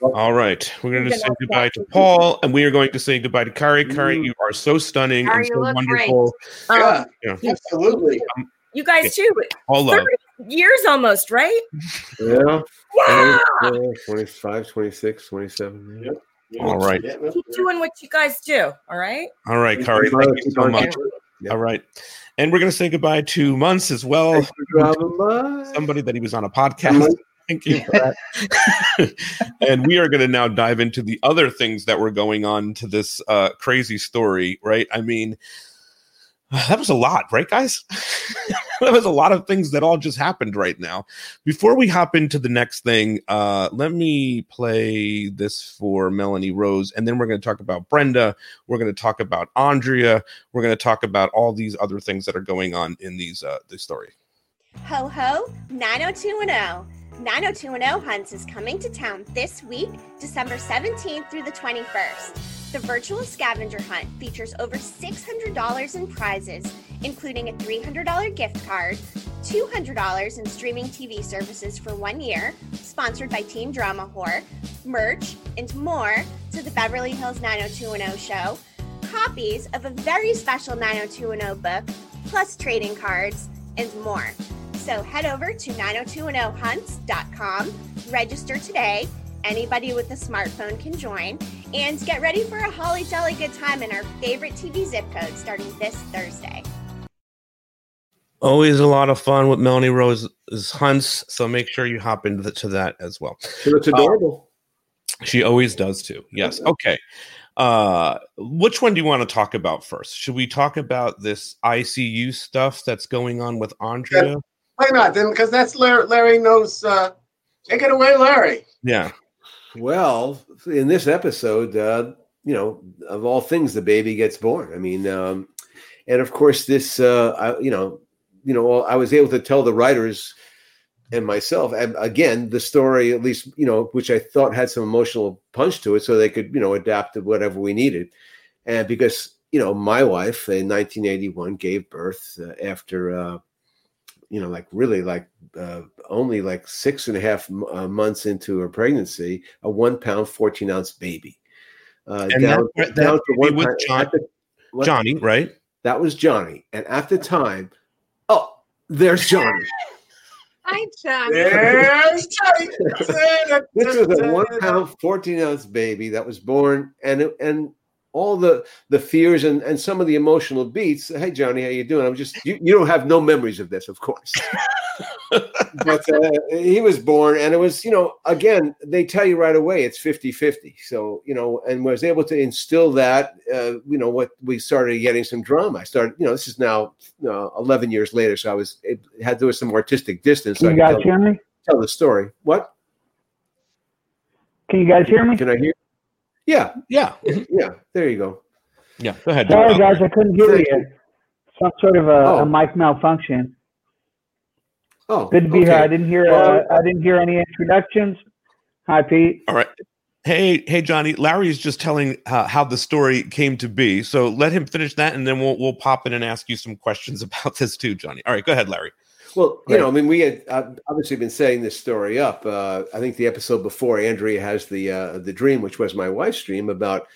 All right, we're going to say goodbye to Paul, and we are going to say goodbye to Kari. Kari, you are so stunning and so wonderful. Yeah, absolutely. You guys too. All 30 years almost, right? Yeah. Wow. 25, 26, 27. Yeah. All right. Keep doing what you guys do. All right. All right, Kari. Thank you so much. Yeah. All right. And we're going to say goodbye to Munce as well. Somebody that he was on a podcast. Thank you for that. And we are going to now dive into the other things that were going on to this crazy story, right? I mean, that was a lot, right, guys? That was a lot of things that all just happened right now. Before we hop into the next thing, let me play this for Melanie Rose, and then we're going to talk about Brenda. We're going to talk about Andrea. We're going to talk about all these other things that are going on in these this story. Ho, ho, 90210. 90210 Hunts is coming to town this week, December 17th through the 21st. The virtual scavenger hunt features over $600 in prizes, including a $300 gift card, $200 in streaming TV services for 1 year, sponsored by Team Drama Whore, merch, and more to the Beverly Hills 90210 show, copies of a very special 90210 book, plus trading cards, and more. So head over to 90210hunts.com, register today. Anybody with a smartphone can join, and get ready for a holly jolly good time in our favorite TV zip code starting this Thursday. Always a lot of fun with Melanie Rose's hunts, so make sure you hop into to that as well. It's adorable. She always does too. Yes. Okay. Which one do you want to talk about first? Should we talk about this ICU stuff that's going on with Andrea? Why not? Because that's Larry knows. Take it away, Larry. Yeah. Well, in this episode, of all things, the baby gets born. I mean, and of course, this, I was able to tell the writers and myself, and again, the story, at least, which I thought had some emotional punch to it, so they could, adapt to whatever we needed. And because, my wife in 1981 gave birth after, only like 6.5 months into her pregnancy, a 1 pound, 14 ounce baby. And down to one with Johnny, right? That was Johnny. And at the time, there's Johnny. Hi, Johnny. There's Johnny. This was a 1 pound, 14 ounce baby that was born, and all the fears and some of the emotional beats. Hey, Johnny, how you doing? I'm just you don't have no memories of this, of course. But he was born, and it was, again, they tell you right away it's 50-50. So, and was able to instill that, what we started getting some drama. I started, this is now 11 years later. So there was some artistic distance. Can you guys hear me? Tell the story. What? Can you guys hear me? Can I hear? Yeah. Yeah. Yeah. There you go. Yeah. Go ahead. Sorry, guys. I couldn't hear you. Some sort of a mic malfunction. Oh, good to be here. I didn't hear. I didn't hear any introductions. Hi, Pete. All right. Hey, Johnny. Larry is just telling how the story came to be. So let him finish that, and then we'll pop in and ask you some questions about this too, Johnny. All right, go ahead, Larry. Well, we had obviously been setting this story up. I think the episode before, Andrea has the dream, which was my wife's dream about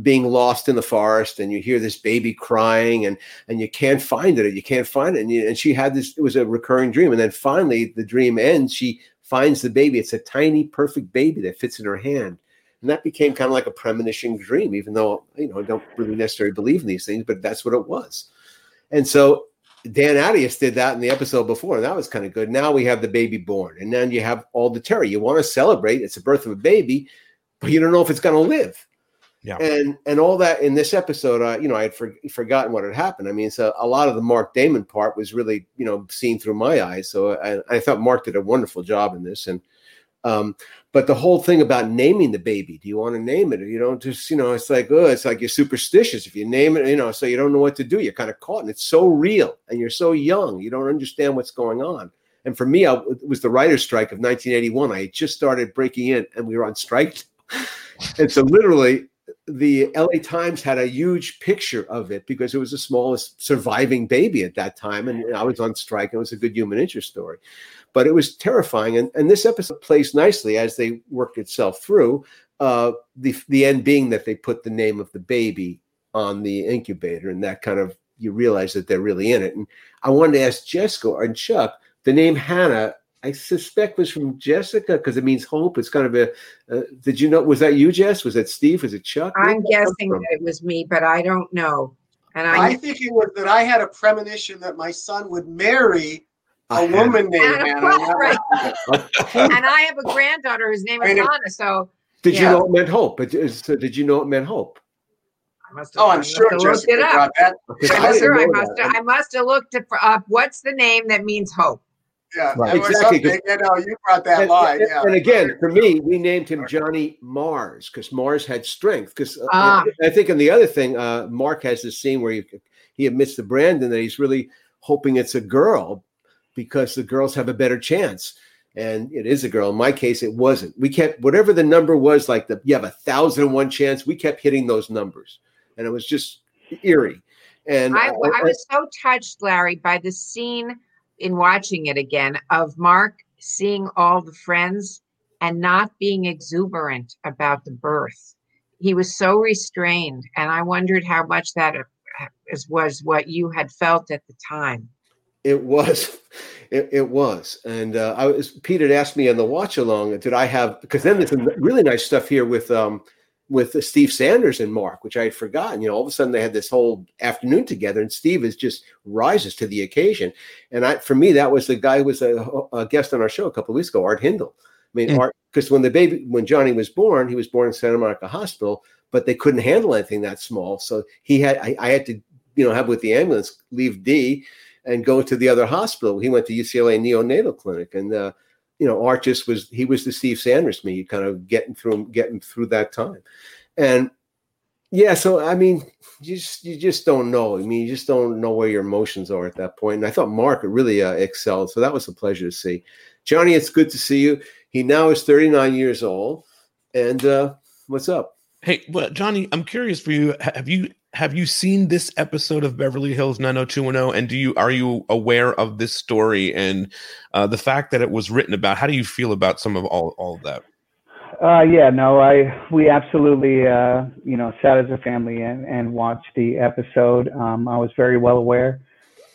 being lost in the forest, and you hear this baby crying and you can't find it. And she had this, it was a recurring dream. And then finally the dream ends. She finds the baby. It's a tiny, perfect baby that fits in her hand. And that became kind of like a premonition dream, even though, I don't really necessarily believe in these things, but that's what it was. And so Dan Adius did that in the episode before. And that was kind of good. Now we have the baby born, and then you have all the terror. You want to celebrate. It's the birth of a baby, but you don't know if it's going to live. Yeah. And all that in this episode, I had forgotten what had happened. I mean, so a lot of the Mark Damon part was really, seen through my eyes. So I thought Mark did a wonderful job in this. And but the whole thing about naming the baby, do you want to name it? Or you don't just, it's like you're superstitious. If you name it, so you don't know what to do. You're kind of caught, and it's so real, and you're so young. You don't understand what's going on. And for me, it was the writer's strike of 1981. I had just started breaking in, and we were on strike. And so literally, the LA Times had a huge picture of it because it was the smallest surviving baby at that time. And I was on strike, and it was a good human interest story, but it was terrifying. And this episode plays nicely as they work itself through, the end being that they put the name of the baby on the incubator, and that kind of, you realize that they're really in it. And I wanted to ask Jessica and Chuck, the name Hannah, I suspect was from Jessica because it means hope. It's kind of did you know, was that you, Jess? Was that Steve? Was it Chuck? I'm guessing that it was me, but I don't know. And I think it was that I had a premonition that my son would marry a woman named Hannah. Right. And I have a granddaughter whose name is Donna, so. Did you know it meant hope? So did you know it meant hope? I'm sure Jessica got that. I must have looked up what's the name that means hope. Yeah, right. Exactly. You brought that line. Yeah. And again, for me, we named him Johnny Mars because Mars had strength. Because I think in the other thing, Mark has this scene where he admits to Brandon that he's really hoping it's a girl because the girls have a better chance. And it is a girl. In my case, it wasn't. We kept whatever the number was, like you have 1,001 chance. We kept hitting those numbers, and it was just eerie. And I was so touched, Larry, by the scene. In watching it again, of Mark seeing all the friends and not being exuberant about the birth. He was so restrained, and I wondered how much that was what you had felt at the time. It was. And Pete had asked me on the watch along, did I have, because then there's some really nice stuff here with Steve Sanders and Mark, which I had forgotten. All of a sudden they had this whole afternoon together, and Steve is just rises to the occasion. And for me, that was the guy who was a guest on our show a couple of weeks ago, Art Hindle. I mean, Art, because when Johnny was born, he was born in Santa Monica Hospital, but they couldn't handle anything that small. So I had to, have with the ambulance, leave D and going to the other hospital. He went to UCLA neonatal clinic, and you know, Art just was the Steve Sanders me, kind of getting through that time. And yeah, so I mean, you just don't know. I mean, you just don't know where your emotions are at that point. And I thought Mark really excelled, so that was a pleasure to see. Johnny, it's good to see you. He now is 39 years old, and what's up? Hey, well, Johnny, I'm curious for you. Have you seen this episode of Beverly Hills 90210? And are you aware of this story and the fact that it was written about? How do you feel about some of all of that? We absolutely sat as a family and watched the episode. I was very well aware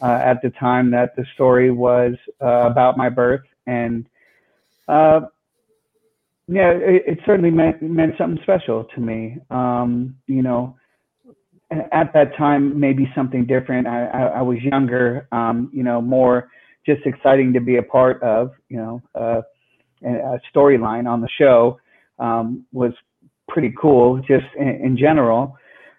at the time that the story was about my birth, and it certainly meant something special to me. At that time, maybe something different. I was younger, more just exciting to be a part of, a storyline on the show was pretty cool just in general.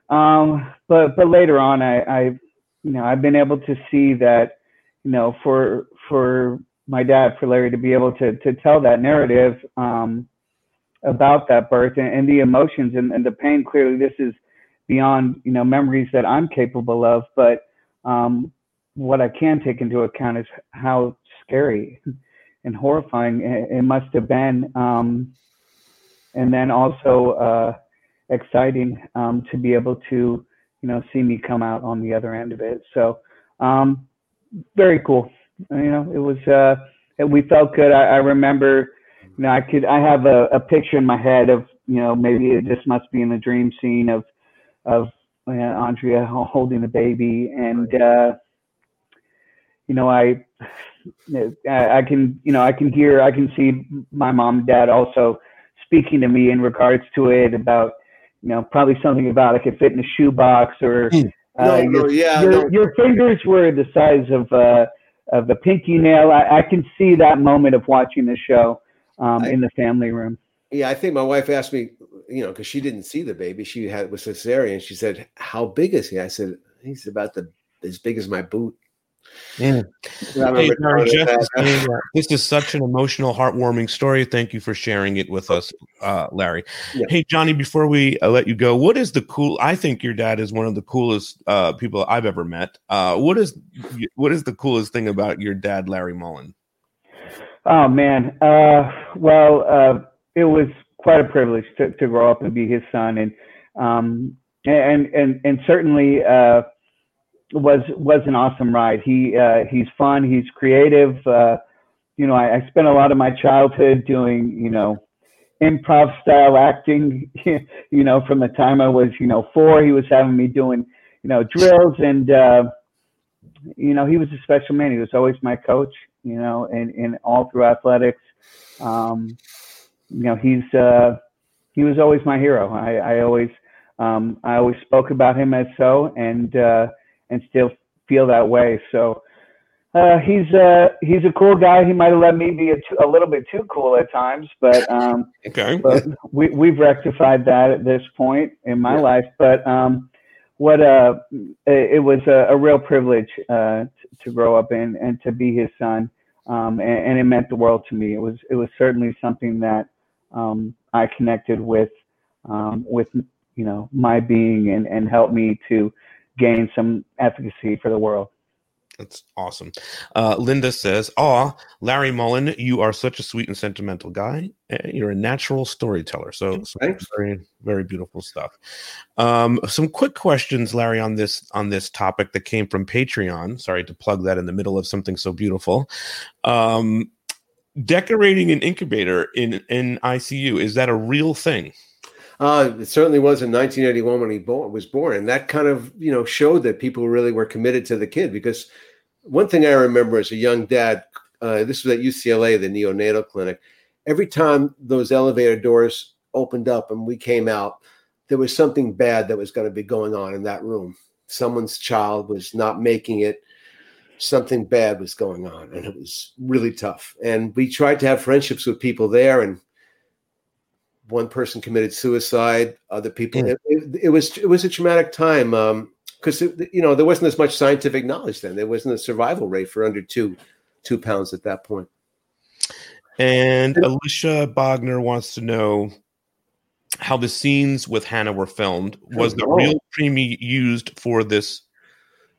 But later on, I've been able to see that, for my dad, for Larry, to be able to tell that narrative about that birth and the emotions and the pain. Clearly, this is beyond memories that I'm capable of, but what I can take into account is how scary and horrifying it must have been, and then also exciting to be able to see me come out on the other end of it. So very cool. It was we felt good. I remember I have a picture in my head of maybe it just must be in the dream scene of Andrea holding the baby, and I can see my mom and dad also speaking to me in regards to it about probably something about it could fit in a shoebox or your fingers were the size of a pinky nail. I can see that moment of watching the show in the family room. Yeah, I think my wife asked me, because she didn't see the baby. She was cesarean. She said, "How big is he?" I said, "He's about as big as my boot." Yeah. Hey, this is such an emotional, heartwarming story. Thank you for sharing it with us, Larry. Yeah. Hey, Johnny, before we let you go, what is I think your dad is one of the coolest people I've ever met. What is the coolest thing about your dad, Larry Mullen? Oh, man. It was quite a privilege to grow up and be his son, and certainly was an awesome ride. He's fun, he's creative. I spent a lot of my childhood doing improv style acting. From the time I was 4, he was having me doing drills, and he was a special man. He was always my coach. And all through athletics. He was always my hero. I always spoke about him as so, and still feel that way. So, he's a cool guy. He might've let me be a little bit too cool at times, but, but we've rectified that at this point in my life. But, it was a real privilege, to grow up in and to be his son. And it meant the world to me. It was certainly something that, I connected with my being and helped me to gain some efficacy for the world. That's awesome. Linda says, "Aw, Larry Mullen, you are such a sweet and sentimental guy. You're a natural storyteller." So very, very beautiful stuff. Some quick questions, Larry, on this topic that came from Patreon. Sorry to plug that in the middle of something so beautiful. Decorating an incubator in ICU, is that a real thing? It certainly was in 1981 when he was born. And that kind of, showed that people really were committed to the kid, because one thing I remember as a young dad, this was at UCLA, the neonatal clinic, every time those elevator doors opened up and we came out, there was something bad that was going to be going on in that room. Someone's child was not making it. Something bad was going on, and it was really tough. And we tried to have friendships with people there, and one person committed suicide. Other people, it was a traumatic time. because, you know, there wasn't as much scientific knowledge then. There wasn't a survival rate for under two pounds at that point. And Alicia Bogner wants to know how the scenes with Hannah were filmed. Was the real cream used for this?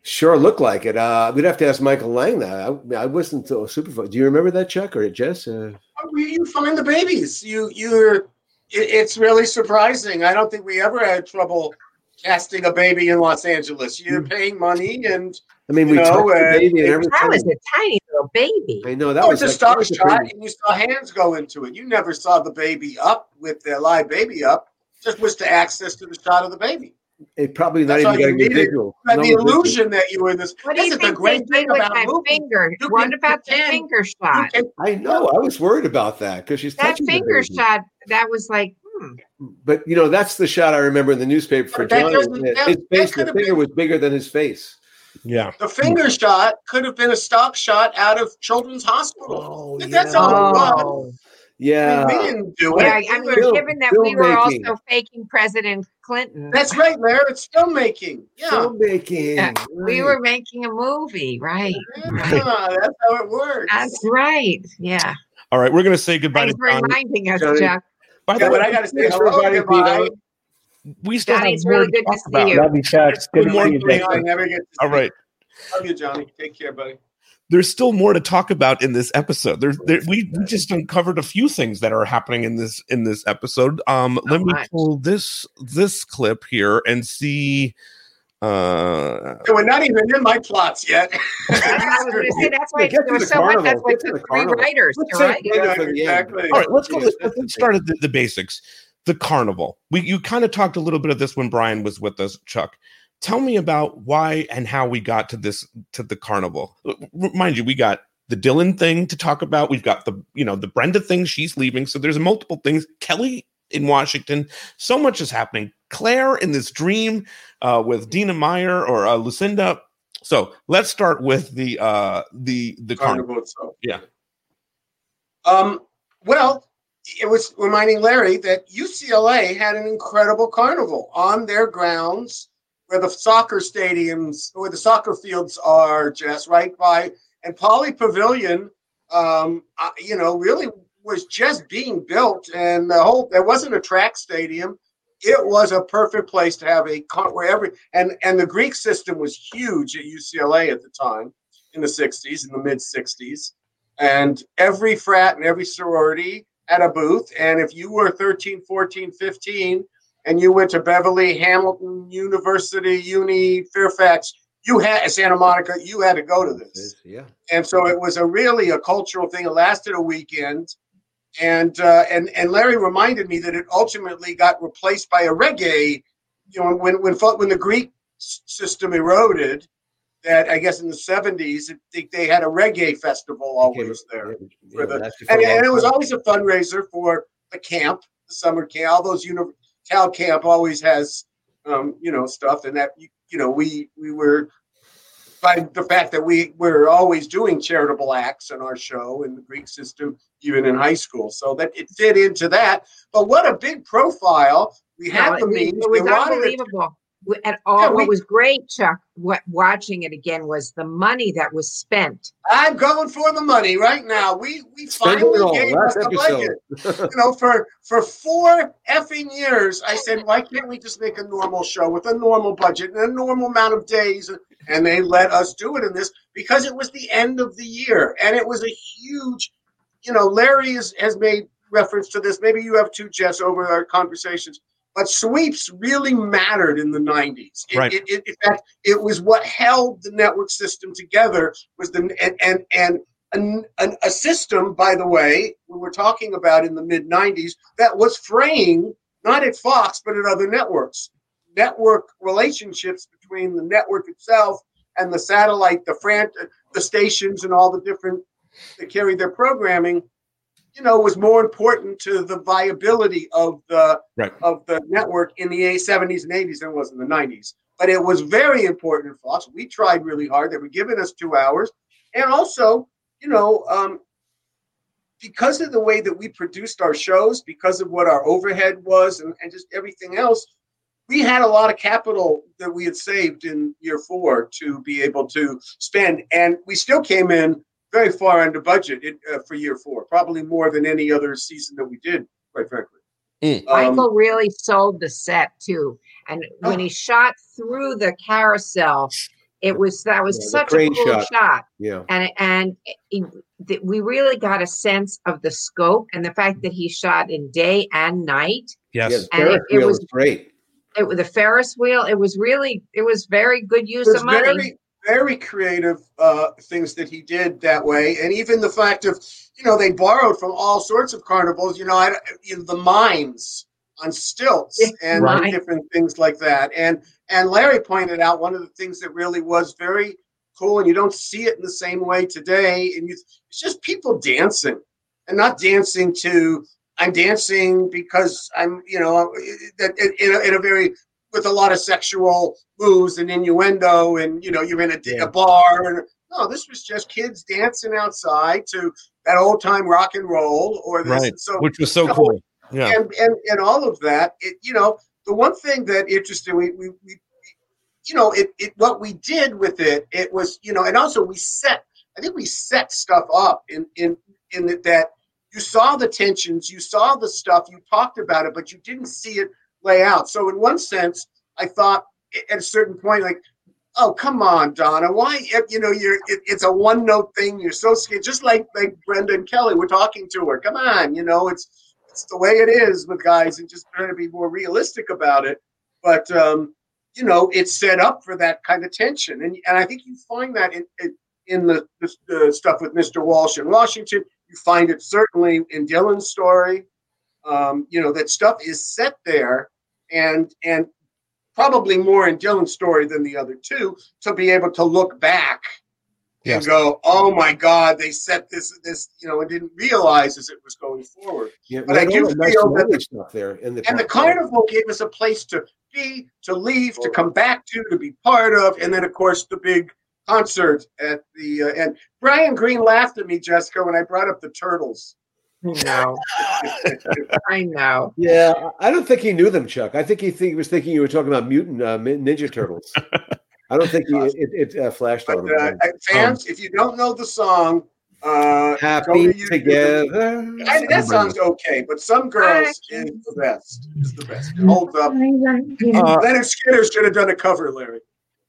Sure, looked like it. We'd have to ask Michael Lang that. I wasn't so supervised. Do you remember that, Chuck, or Jess? You find the babies. It's really surprising. I don't think we ever had trouble casting a baby in Los Angeles. You're paying money, and I mean, we took the baby. And that was a tiny little baby. I know that was a stock shot, and you saw hands go into it. You never saw the baby up with the live baby up. Just was to access to the shot of the baby. It probably not even getting a visual. The illusion that you were in this. What do you think the great thing about finger? What about the finger shot? I know. I was worried about that because she's that finger shot. That was like. But you know, that's the shot I remember in the newspaper for John. His face, the finger was bigger than his face. Yeah, the finger shot could have been a stock shot out of Children's Hospital. Oh, that's all it was. Yeah, we didn't do it. Yeah, I mean, given that we were also faking President Clinton. That's right, Larry. It's filmmaking. Yeah, filmmaking. Yeah. Right. We were making a movie, right? Yeah, that's how it works. That's right. Yeah. All right, we're going to say goodbye. Thanks for reminding us, Chuck. By the way, I got to say goodbye. We still Johnny's have really good to see about. You. Love you, Chuck. Good morning, Johnny. All right. Love you, Johnny. Take care, buddy. There's still more to talk about in this episode. We just uncovered a few things that are happening in this episode. Let me pull this clip here and see. We're not even in my plots yet. I was going to say that's why there was so much. That's why it took three writers to write. Exactly. All right, let's start at the basics. The carnival. You kind of talked a little bit of this when Brian was with us, Chuck. Tell me about why and how we got to the carnival. Mind you, we got the Dylan thing to talk about. We've got the Brenda thing. She's leaving. So there's multiple things. Kelly in Washington. So much is happening. Claire in this dream with Dina Meyer or Lucinda. So let's start with the carnival itself. Yeah. Well, it was reminding Larry that UCLA had an incredible carnival on their grounds. Where the soccer stadiums, where the soccer fields are, Jess, right by, and Poly Pavilion, really was just being built, and there wasn't a track stadium. It was a perfect place to have and the Greek system was huge at UCLA at the time in the '60s, in the mid '60s, and every frat and every sorority had a booth, and if you were 13, 14, 15. And you went to Beverly, Hamilton, University, Uni, Fairfax, Santa Monica, you had to go to this. Yeah. And so it was really a cultural thing. It lasted a weekend. And Larry reminded me that it ultimately got replaced by a reggae, when the Greek system eroded, that I guess in the 70s, they had a reggae festival always there. Yeah, and it was always a fundraiser for the camp, the summer camp, all those Cal Camp always has, stuff, and that we were, by the fact that we were always doing charitable acts on our show in the Greek system, even in high school, so that it fit into that. But what a big profile we had! It was unbelievable at all. Yeah, what was great, Chuck, watching it again was the money that was spent. I'm going for the money right now. We finally gave us the budget. For 4 effing years, I said, why can't we just make a normal show with a normal budget and a normal amount of days? And they let us do it in this because it was the end of the year. And it was a huge, Larry has made reference to this. Maybe you have too, Jess, over our conversations. But sweeps really mattered in the 90s. Right. In fact, it was what held the network system together. Was a system, by the way, we were talking about in the mid 90s that was fraying not at Fox but at other networks. Network relationships between the network itself and the satellite, the stations, and all the different that carry their programming. Was more important to the viability of the network in the 70s and 80s than it was in the 90s. But it was very important for us. We tried really hard. They were giving us 2 hours. And also, because of the way that we produced our shows, because of what our overhead was and just everything else, we had a lot of capital that we had saved in year 4 to be able to spend. And we still came in very far under budget for year 4, probably more than any other season that we did, quite frankly. Michael really sold the set too. And when he shot through the carousel, that was such a cool shot. Yeah. And we really got a sense of the scope and the fact that he shot in day and night. Yes. Yeah, and it was great. It was the Ferris wheel. It was very good use of money. Very, very creative things that he did that way. And even the fact of, they borrowed from all sorts of carnivals, the mimes on stilts and different things like that. And Larry pointed out one of the things that really was very cool, and you don't see it in the same way today. And it's just people dancing and not dancing to, I'm dancing because I'm, with a lot of sexual moves and innuendo and, you're in a bar. And no, this was just kids dancing outside to that old time rock and roll or this. Right. So, which was so cool. Yeah. And all of that, the one thing that interested, what we did with it, it was, and also we set stuff up in that you saw the tensions, you saw the stuff, you talked about it, but you didn't see it lay out. So in one sense, I thought at a certain point, like, oh, come on, Donna, why, it's a one note thing. You're so scared, just like Brenda and Kelly were talking to her. Come on, it's the way it is with guys, and just trying to be more realistic about it. But, it's set up for that kind of tension. And I think you find that in the stuff with Mr. Walsh in Washington. You find it certainly in Dylan's story. That stuff is set there, and probably more in Dylan's story than the other two, to be able to look back and go, oh my God, they set this, and didn't realize as it was going forward. Yeah, but I do feel that the stuff there and the carnival gave us a place to be, to leave, to come back to be part of, and then of course the big concert at the end. Brian Green laughed at me, Jessica, when I brought up the Turtles. No, I know. Yeah, I don't think he knew them, Chuck. I think he was thinking you were talking about mutant Ninja Turtles. I don't think it flashed on him. Fans, if you don't know the song, "Happy Together," that sounds okay, but "Some Girls" is the best. It's the best. It holds up. Leonard Skinner should have done a cover, Larry.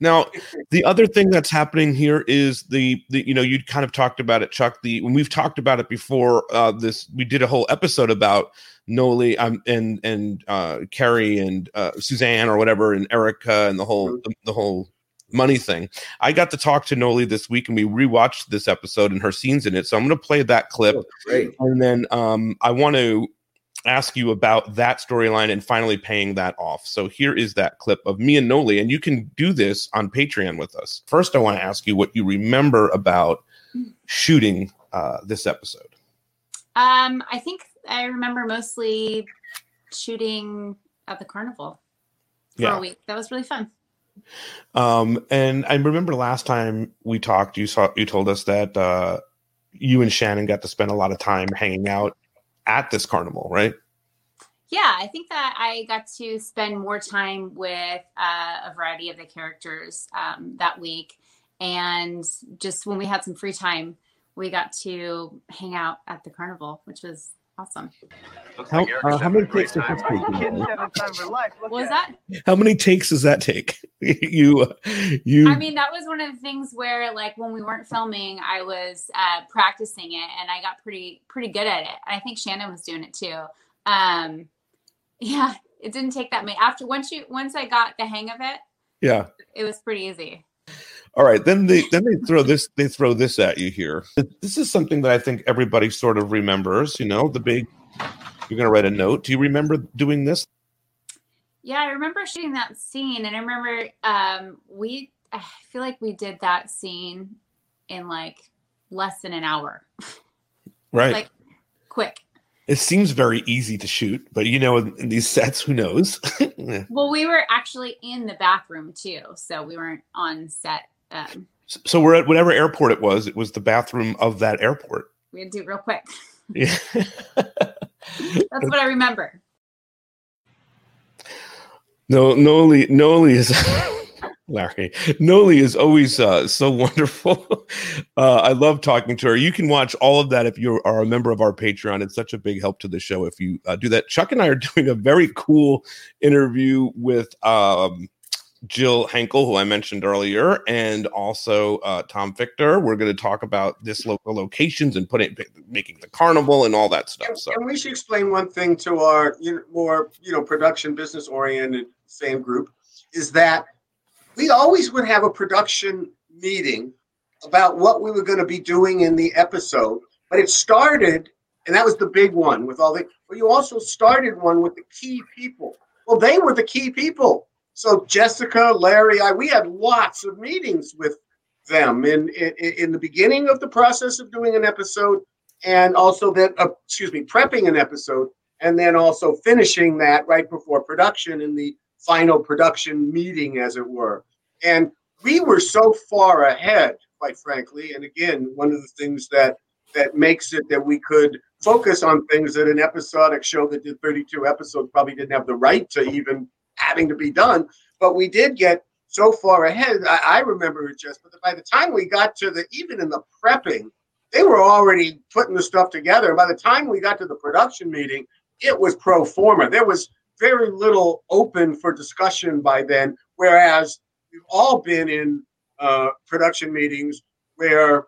Now, the other thing that's happening here is the you kind of talked about it, Chuck. When we've talked about it before, we did a whole episode about Noli and Kari and Suzanne or whatever, and Erica and the whole money thing. I got to talk to Noli this week, and we rewatched this episode and her scenes in it. So I'm going to play that clip, and then I want to ask you about that storyline and finally paying that off. So here is that clip of me and Noli, and you can do this on Patreon with us. First, I want to ask you what you remember about shooting this episode. I think I remember mostly shooting at the carnival for a week. That was really fun. And I remember last time we talked, you told us that you and Shannon got to spend a lot of time hanging out at this carnival, right? Yeah, I think that I got to spend more time with a variety of the characters that week. And just when we had some free time, we got to hang out at the carnival, which was awesome. How many takes does this take? Was that? How many takes does that take? I mean, that was one of the things where, like, when we weren't filming, I was practicing it, and I got pretty good at it. I think Shannon was doing it too. Yeah, it didn't take that many. After once I got the hang of it, yeah, it was pretty easy. All right, then they throw this. They throw this at you here. This is something that I think everybody sort of remembers. The big. You're going to write a note. Do you remember doing this? Yeah, I remember shooting that scene, and I remember I feel like we did that scene in like less than an hour. Right. Like quick. It seems very easy to shoot, but in these sets, who knows? Well, we were actually in the bathroom too, so we weren't on set. So we're at whatever airport it was the bathroom of that airport. We had to do it real quick. Yeah. That's what I remember. No, Noli is Larry. Noli is always so wonderful. I love talking to her. You can watch all of that if you are a member of our Patreon. It's such a big help to the show if you do that. Chuck and I are doing a very cool interview with Jill Henkel, who I mentioned earlier, and also Tom Victor. We're going to talk about this local locations and making the carnival and all that stuff. And we should explain one thing to our more production business oriented fan group is that we always would have a production meeting about what we were going to be doing in the episode, but it started, and that was the big one with all the. But you also started one with the key people. Well, they were the key people. So Jessica, Larry, we had lots of meetings with them in the beginning of the process of doing an episode, and also prepping an episode, and then also finishing that right before production in the final production meeting, as it were. And we were so far ahead, quite frankly. And again, one of the things that makes it that we could focus on things that an episodic show that did 32 episodes probably didn't have the right to even having to be done, but we did get so far ahead. I remember it just, but by the time we got to even in the prepping, they were already putting the stuff together. By the time we got to the production meeting, it was pro forma. There was very little open for discussion by then, whereas we've all been in production meetings where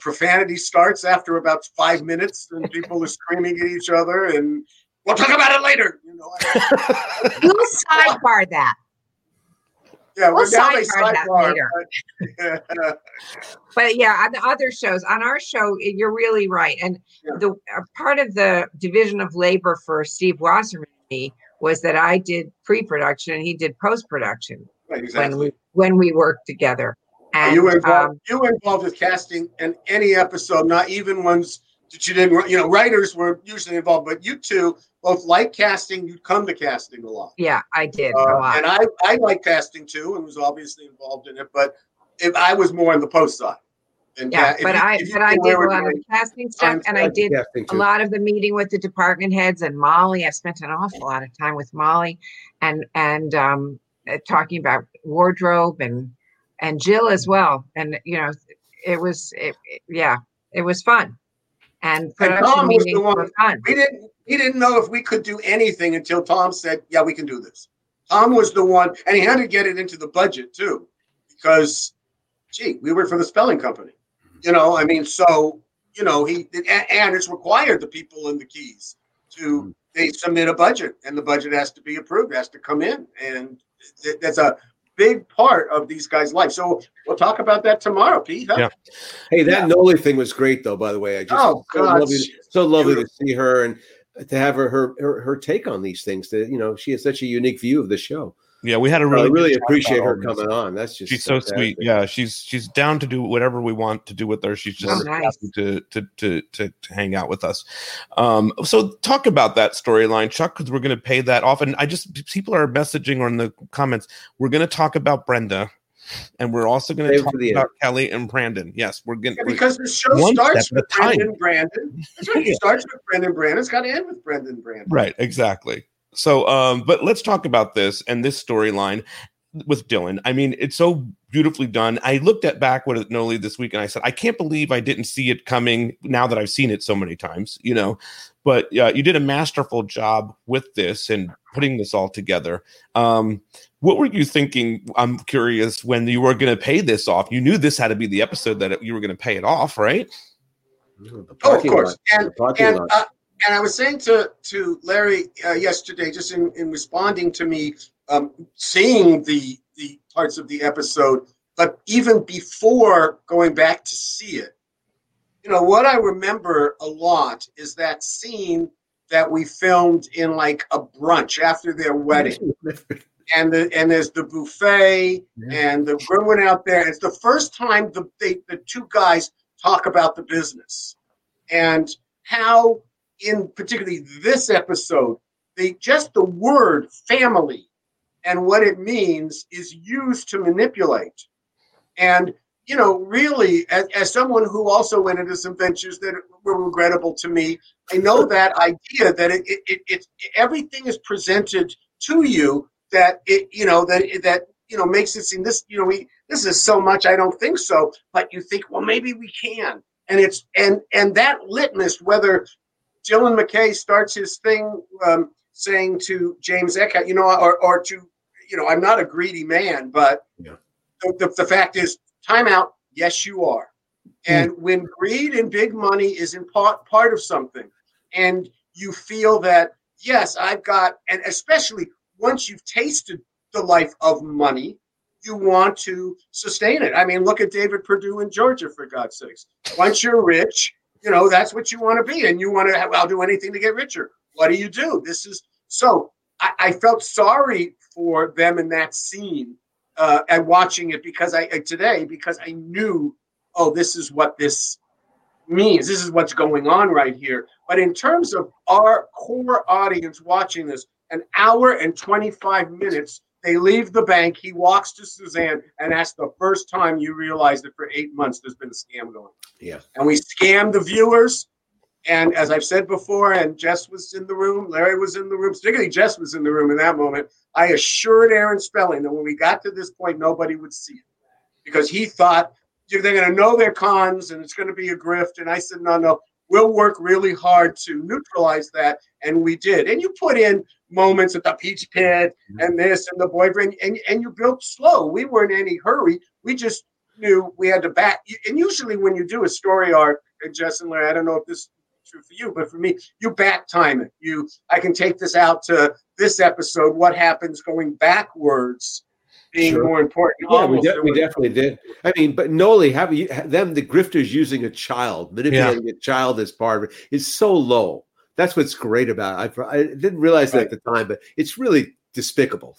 profanity starts after about 5 minutes and people are screaming at each other and we'll talk about it later. Who sidebarred that? Yeah, we'll sidebar that later. But yeah, on the other shows, on our show, you're really right. And the part of the division of labor for Steve Wasserman was that I did pre-production and he did post-production. Right, exactly. When we worked together. And you were involved with casting in any episode, not even ones that you didn't. Writers were usually involved, but you two. Both like casting, you'd come to casting a lot. Yeah, I did a lot. And I like casting too and was obviously involved in it, but if I was more on the post side. I did a lot of casting stuff, and I did a lot of the meeting with the department heads and Molly. I spent an awful lot of time with Molly and talking about wardrobe and Jill as well. And, it was fun. And production meetings were fun. He didn't know if we could do anything until Tom said, yeah, we can do this. Tom was the one, and he had to get it into the budget too, because, we worked for the spelling company. And it's required the people in the keys to, they submit a budget, and the budget has to be approved, has to come in. And that's a big part of these guys' life. So we'll talk about that tomorrow, Pete. Huh? Yeah. Hey, that Noli thing was great though, by the way. I just lovely to see her and to have her take on these things. That she has such a unique view of the show. Yeah, we had a really appreciate her coming on. That's just she's fantastic. So sweet. Yeah, she's down to do whatever we want to do with her. She's just happy to hang out with us. So talk about that storyline, Chuck, because we're going to pay that off. And people are messaging or in the comments. We're going to talk about Brenda, and we're also going to talk about Kelly and Brandon. Yes, we're going because the show starts with Brandon. That's right. It starts with Brandon. Brandon's got to end with Brandon. Right. Exactly. So, but let's talk about this and this storyline with Dylan. I mean, it's so beautifully done. I looked back at Noli this week and I said, I can't believe I didn't see it coming now that I've seen it so many times, But you did a masterful job with this and putting this all together. What were you thinking? I'm curious when you were going to pay this off. You knew this had to be the episode that you were going to pay it off, right? Oh, of course. And I was saying to Larry yesterday, just in responding to me, seeing the parts of the episode, but even before going back to see it, what I remember a lot is that scene that we filmed in like a brunch after their wedding. And there's the buffet and the women out there. It's the first time the two guys talk about the business and how, in particularly this episode, the word family and what it means is used to manipulate. And, really, as someone who also went into some ventures that were regrettable to me, I know that idea that everything is presented to you that it, you know, that you know, makes it seem this, you know, this is so much, I don't think so, but you think, well, maybe we can. And it's, and that litmus, whether Dylan McKay starts his thing saying to James Eckhout, you know, or to, you know, I'm not a greedy man, but yeah. the fact is, time out. Yes, you are. And when greed and big money is in part of something, and you feel that, yes, I've got, and especially once you've tasted the life of money, you want to sustain it. I mean, look at David Perdue in Georgia, for God's sakes. Once you're rich, you know, that's what you want to be. And you want to, I'll do anything to get richer. What do you do? This is, so I felt sorry for them in that scene and watching it because I knew, oh, this is what this means. This is what's going on right here. But in terms of our core audience watching this, an hour and 25 minutes, they leave the bank. He walks to Suzanne, and that's the first time you realize that for 8 months there's been a scam going on. Yeah. And we scammed the viewers. And as I've said before, and Jess was in the room, Larry was in the room, particularly Jess was in the room in that moment. I assured Aaron Spelling that when we got to this point, nobody would see it because he thought they're going to know their cons and it's going to be a grift. And I said, no, we'll work really hard to neutralize that. And we did. And you put in moments at the Peach Pit and this and the boyfriend, and you built slow. We weren't in any hurry. We just knew we had to back. And usually when you do a story arc, and Jess and Larry, I don't know if this is true for you, but for me, you back time it. I can take this out to this episode. What happens going backwards being sure. more important. Yeah, we definitely did. I mean, but Noli, the grifters using a child, manipulating a child as part of it is so low. That's what's great about it. I didn't realize that at the time, but it's really despicable.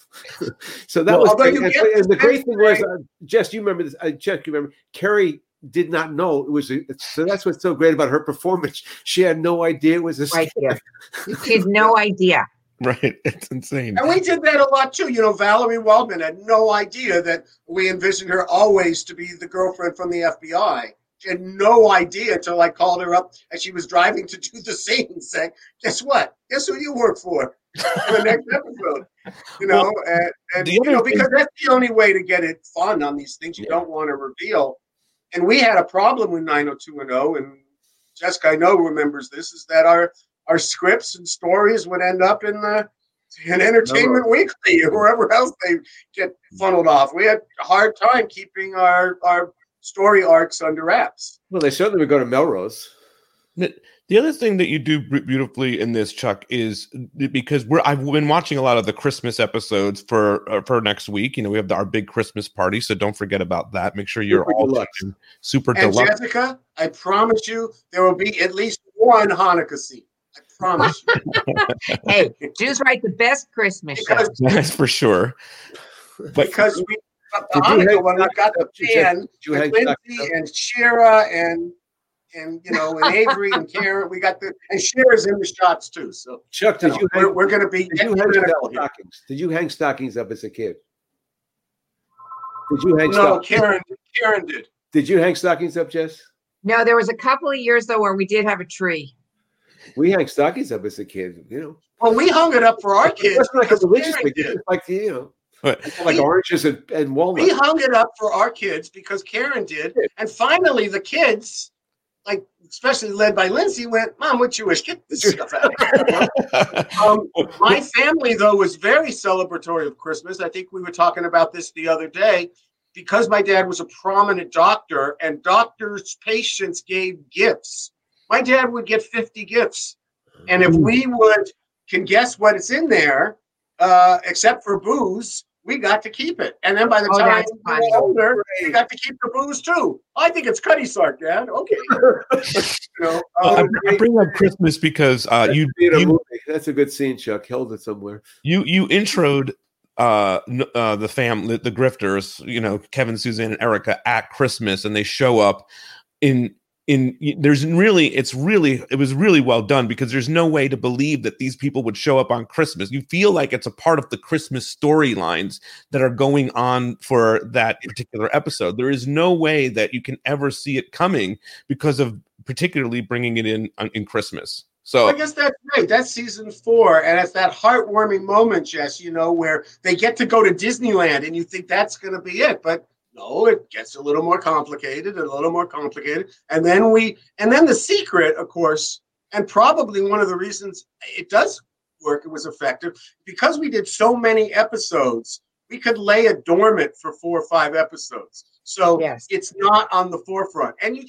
So that was great. And the great thing was, Jess, you remember this? Jess, you remember? Kari did not know it was. So that's what's so great about her performance. She had no idea it was a scam. She had no idea. Right. It's insane. And we did that a lot too. You know, Valerie Waldman had no idea that we envisioned her always to be the girlfriend from the FBI. She had no idea until I called her up as she was driving to do the scene saying, guess what? Guess who you work for the next episode. You know, and you know, because that's the only way to get it fun on these things you don't want to reveal. And we had a problem with 90210, and Jessica, I know, remembers this, is that our scripts and stories would end up in Entertainment Weekly or wherever else they get funneled off. We had a hard time keeping our story arcs under wraps. Well, they certainly would go to Melrose. The other thing that you do beautifully in this, Chuck, is because I've been watching a lot of the Christmas episodes for next week. You know, we have our big Christmas party, so don't forget about that. Make sure you're super all deluxe. Super deluxe. Jessica, I promise you there will be at least one Hanukkah scene. I promise you. Hey, Jews write the best Christmas show. That's for sure. But because we got the Hanukkah one, I've got the Jan, Lindsay, and Shira, and you know, and Avery and Karen. We got and Shira's in the shots too. So Chuck, we're going to be. Did you hang stockings up as a kid? Did you hang? No, Karen did. Did you hang stockings up, Jess? No, there was a couple of years though where we did have a tree. We hung stockings up as a kid, you know. Well, we hung it up for our kids. It wasn't like a religious thing. It was like, you know, like oranges and walnuts. We hung it up for our kids because Karen did. And finally, the kids, like especially led by Lindsay, went, Mom, what you wish? Get this stuff out of here. My family, though, was very celebratory of Christmas. I think we were talking about this the other day. Because my dad was a prominent doctor and doctors' patients gave gifts. My dad would get 50 gifts, and if we can guess what it's in there, except for booze, we got to keep it. And then by the time we were older, we got to keep the booze too. I think it's Cutty Sark, Dad. Okay. I bring up Christmas because that's a good scene, Chuck. Held it somewhere. You introed the family, the grifters. You know, Kevin, Suzanne, and Erica at Christmas, and they show up in. It was really well done because there's no way to believe that these people would show up on Christmas. You feel like it's a part of the Christmas storylines that are going on for that particular episode. There is no way that you can ever see it coming because of particularly bringing it in Christmas. So I guess that's great. That's season 4. And it's that heartwarming moment, Jess, you know, where they get to go to Disneyland and you think that's going to be it. But no, it gets a little more complicated and a little more complicated. And then the secret, of course, and probably one of the reasons it does work, it was effective, because we did so many episodes, we could lay it dormant for 4 or 5 episodes. So yes, it's not on the forefront. And you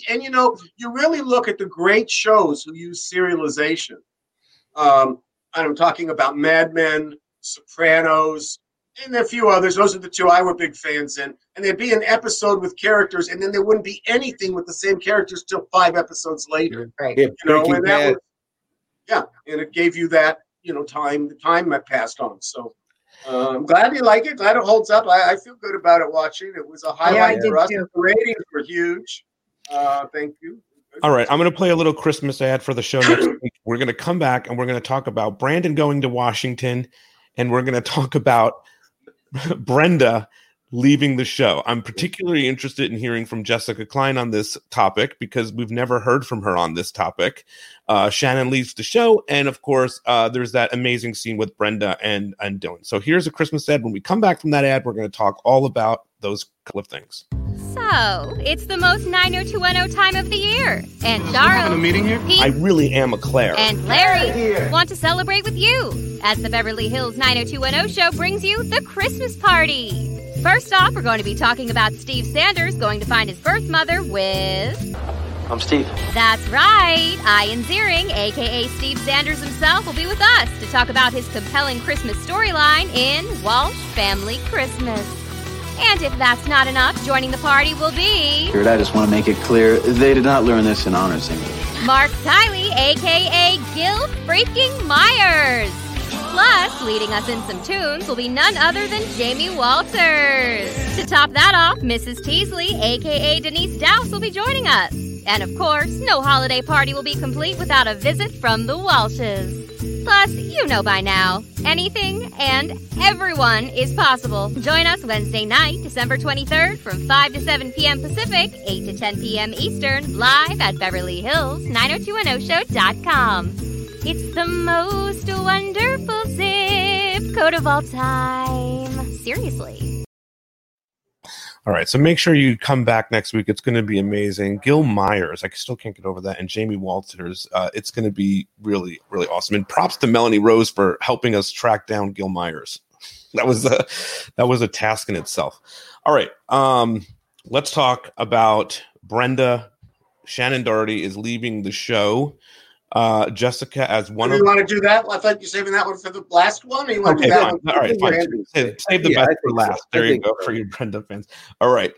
really look at the great shows who use serialization. And I'm talking about Mad Men, Sopranos, and a few others. Those are the 2 I were big fans in. And there'd be an episode with characters, and then there wouldn't be anything with the same characters till 5 episodes later. Right. Yeah, and it gave you that, time, the time that passed on. So I'm glad you like it. Glad it holds up. I feel good about it watching. It was a highlight for us. The ratings were huge. Thank you. All right. I'm going to play a little Christmas ad for the show next week. We're going to come back and we're going to talk about Brandon going to Washington, and we're going to talk about Brenda leaving the show. I'm particularly interested in hearing from Jessica Klein on this topic because we've never heard from her on this topic. Shannon leaves the show, and of course, there's that amazing scene with Brenda and Dylan. So here's a Christmas ad. When we come back from that ad, we're going to talk all about those couple of things. So, it's the most 90210 time of the year, and Darryl, a meeting here? Pete, I really am a Claire, and Larry want to celebrate with you as the Beverly Hills 90210 show brings you the Christmas party. First off, we're going to be talking about Steve Sanders going to find his birth mother with... I'm Steve. That's right. Ian Ziering, a.k.a. Steve Sanders himself, will be with us to talk about his compelling Christmas storyline in Walsh Family Christmas. And if that's not enough, joining the party will be... I just want to make it clear, they did not learn this in honors English. Mark Kiley, a.k.a. Gil freaking Myers. Plus, leading us in some tunes will be none other than Jamie Walters. To top that off, Mrs. Teasley, a.k.a. Denise Douse, will be joining us. And of course, no holiday party will be complete without a visit from the Walshes. Plus, you know by now, anything and everyone is possible. Join us Wednesday night, December 23rd from 5 to 7 p.m. Pacific, 8 to 10 p.m. Eastern, live at Beverly Hills 90210show.com. It's the most wonderful zip code of all time. Seriously. All right, so make sure you come back next week. It's going to be amazing. Gil Myers, I still can't get over that, and Jamie Walters. It's going to be really, really awesome. And props to Melanie Rose for helping us track down Gil Myers. That was a task in itself. All right, let's talk about Brenda. Shannon Doherty is leaving the show. Jessica as one of... Do you want to do that? I thought you're saving that one for the last one. Or you want to do that one? All right, fine. Save the best for last. There you go for your Brenda fans. All right.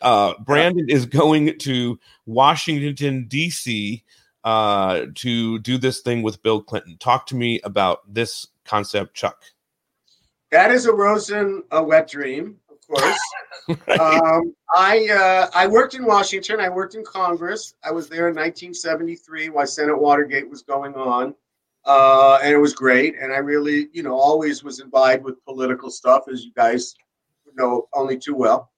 Brandon is going to Washington, D.C. To do this thing with Bill Clinton. Talk to me about this concept, Chuck. That is a wet dream, of course. Right. I worked in Washington. I worked in Congress. I was there in 1973 while Senate Watergate was going on. And it was great. And I really, always was imbibed with political stuff, as you guys know only too well.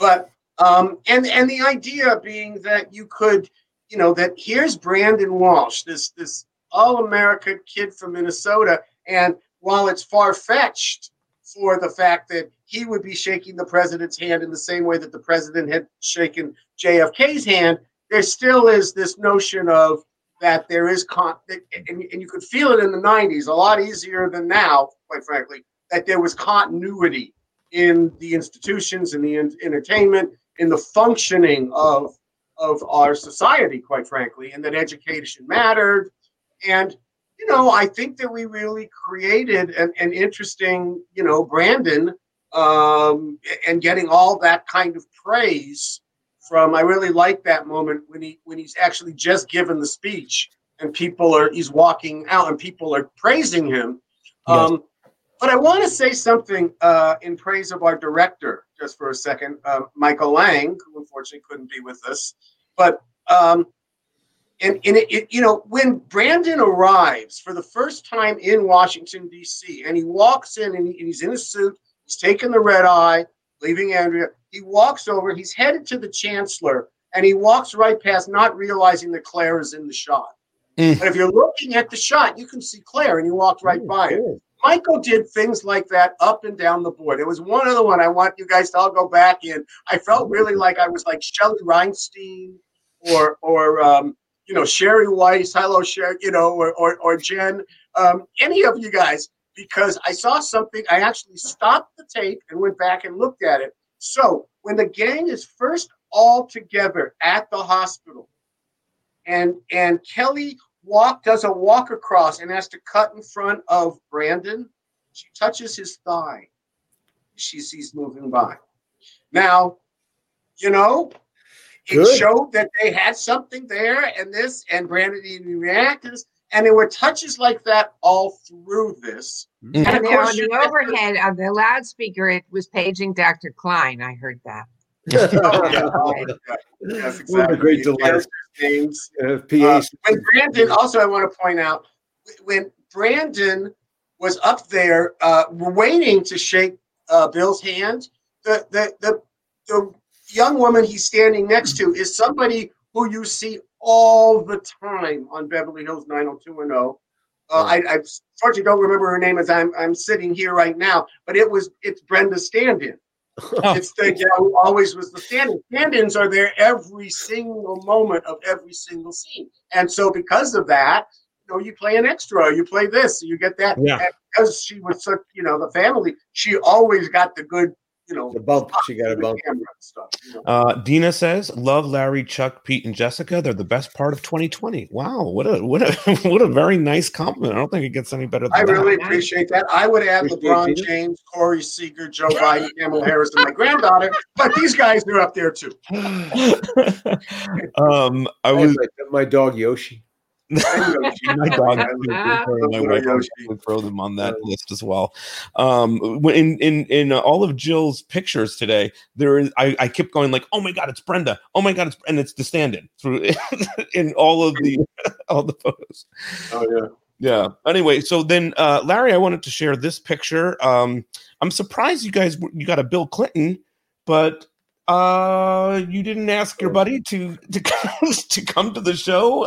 But, and the idea being that you could, that here's Brandon Walsh, this all-America kid from Minnesota. And while it's far-fetched for the fact that he would be shaking the president's hand in the same way that the president had shaken JFK's hand, there still is this notion of that there is continuity, and you could feel it in the 90s, a lot easier than now, quite frankly, that there was continuity in the institutions, in the entertainment, in the functioning of our society, quite frankly, and that education mattered. And I think that we really created an interesting, Brandon, and getting all that kind of praise from. I really like that moment when he's actually just given the speech and he's walking out and people are praising him. Yes. But I want to say something in praise of our director, just for a second, Michael Lang, who unfortunately couldn't be with us, but. And when Brandon arrives for the first time in Washington, D.C., and he walks in and he's in a suit, he's taking the red eye, leaving Andrea, he walks over, he's headed to the chancellor, and he walks right past, not realizing that Claire is in the shot. But if you're looking at the shot, you can see Claire, and you walked right by her. Michael did things like that up and down the board. There was one other one I want you guys to all go back in. I felt really like I was like Shelley Reinstein or you know, Sherry Weiss, hello, Sherry, you know, or Jen, any of you guys, because I saw something. I actually stopped the tape and went back and looked at it. So when the gang is first all together at the hospital, and Kelly does a walk across and has to cut in front of Brandon, she touches his thigh. She sees moving by. Now, you know, it showed that they had something there, and Brandon didn't react. And there were touches like that all through this. Mm-hmm. And on the overhead of the loudspeaker, it was paging Dr. Klein. I heard that. Yes, exactly. What a great delight. When Brandon, also I want to point out, when Brandon was up there waiting to shake Bill's hand, the young woman he's standing next to is somebody who you see all the time on Beverly Hills 90210. I unfortunately don't remember her name as I'm sitting here right now, but it's Brenda stand-in. It's the gal who always was the stand-in. Stand-ins are there every single moment of every single scene. And so because of that, you know, you play an extra, you play this, you get that. Yeah. And because she was such, you know, the family, she always got the good, you know, the bump. She got a bump. Stuff, you know. Dina says, love Larry, Chuck, Pete, and Jessica. They're the best part of 2020. Wow, what a very nice compliment. I don't think it gets any better than that. I really appreciate that. I would add LeBron James, Corey Seager, Joe Biden, Kamala Harris, and my granddaughter, but these guys are up there too. My dog Yoshi. My dog, my wife would throw them on that list as well. In all of Jill's pictures today, there is I kept going like, oh my god, it's Brenda. Oh my god, it's the stand-in through in all of the photos. Oh yeah. Yeah. Anyway, so then Larry, I wanted to share this picture. I'm surprised you got a Bill Clinton, but you didn't ask your buddy to come to the show.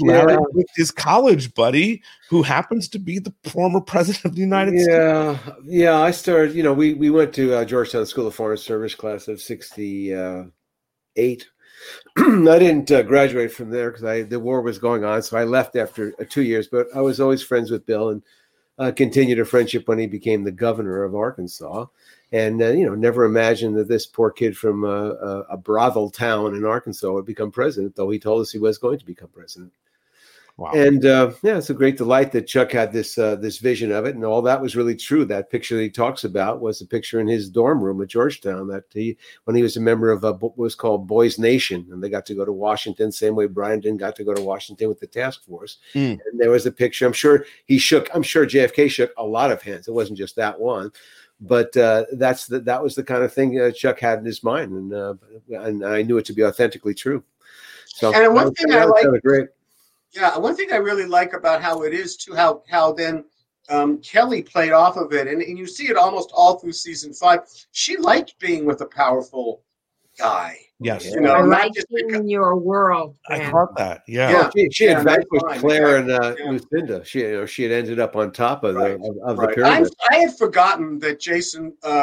Larry with his college buddy, who happens to be the former president of the United States. Yeah, I started. You know, we went to Georgetown School of Foreign Service, class of '68. I didn't graduate from there because the war was going on, so I left after 2 years. But I was always friends with Bill and continued a friendship when he became the governor of Arkansas. And, you know, never imagined that this poor kid from a brothel town in Arkansas would become president, though he told us he was going to become president. Wow. And, yeah, it's a great delight that Chuck had this vision of it. And all that was really true. That picture that he talks about was a picture in his dorm room at Georgetown when he was a member of what was called Boys Nation. And they got to go to Washington, same way Brandon got to go to Washington with the task force. Mm. And there was a picture. I'm sure JFK shook a lot of hands. It wasn't just that one. But that was the kind of thing Chuck had in his mind, and I knew it to be authentically true. So, and one thing I really like about how it is too, how then Kelly played off of it, and you see it almost all through season 5. She liked being with a powerful guy. Yes, you know, I like being in your world. Man. I caught that. Yeah, yeah. She had with Claire and Lucinda. She had ended up on top of the pyramid. I had forgotten that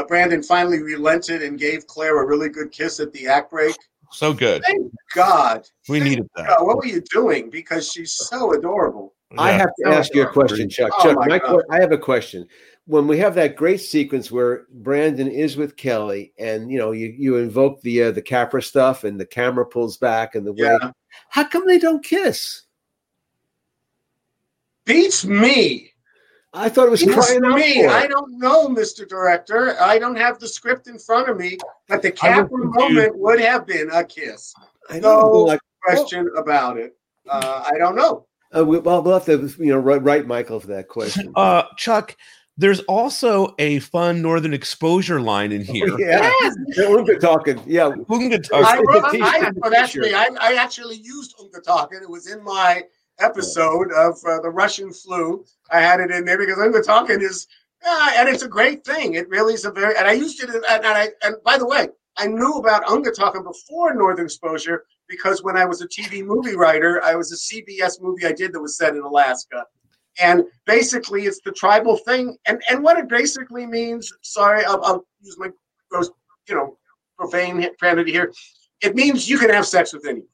Brandon finally relented and gave Claire a really good kiss at the act break. So good. Thank God. We needed that. God, what were you doing? Because she's so adorable. Yeah. I have to ask you a question, Chuck. Oh, Chuck, I have a question. When we have that great sequence where Brandon is with Kelly, and you know you invoke the Capra stuff, and the camera pulls back, and the way, how come they don't kiss? Beats me. I thought it was crying out for. I don't know, Mr. Director. I don't have the script in front of me, but the Capra moment would have been a kiss. No question about it. I don't know. We'll have to, you know, write Michael for that question. Chuck, there's also a fun Northern Exposure line in here. Oh, yeah. Yes. Ungetalken. Yeah. I actually used Ungetalken. It was in my episode of the Russian flu. I had it in there because Ungetalken is, and it's a great thing. It really is and I used it, and by the way, I knew about Ungetalken before Northern Exposure because when I was a TV movie writer, I was a CBS movie I did that was set in Alaska. And basically, it's the tribal thing. And what it basically means, sorry, I'll use my gross, profane profanity here. It means you can have sex with anyone.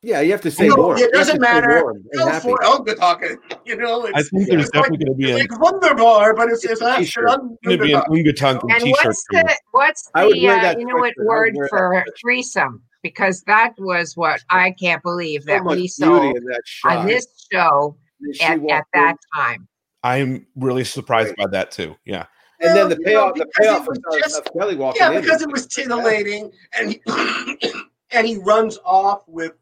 Yeah, you have to say more. It doesn't matter. Oh, good talking. I think there's definitely going to be like Wunderbar, but it's actually going to be an Ungetank t-shirt. What's the Inuit word for threesome? Because that was what I can't believe that we saw on this show at that time. I'm really surprised by that too. Yeah. And then the payoff was Kelly walking in. Yeah, because it was titillating, and he runs off with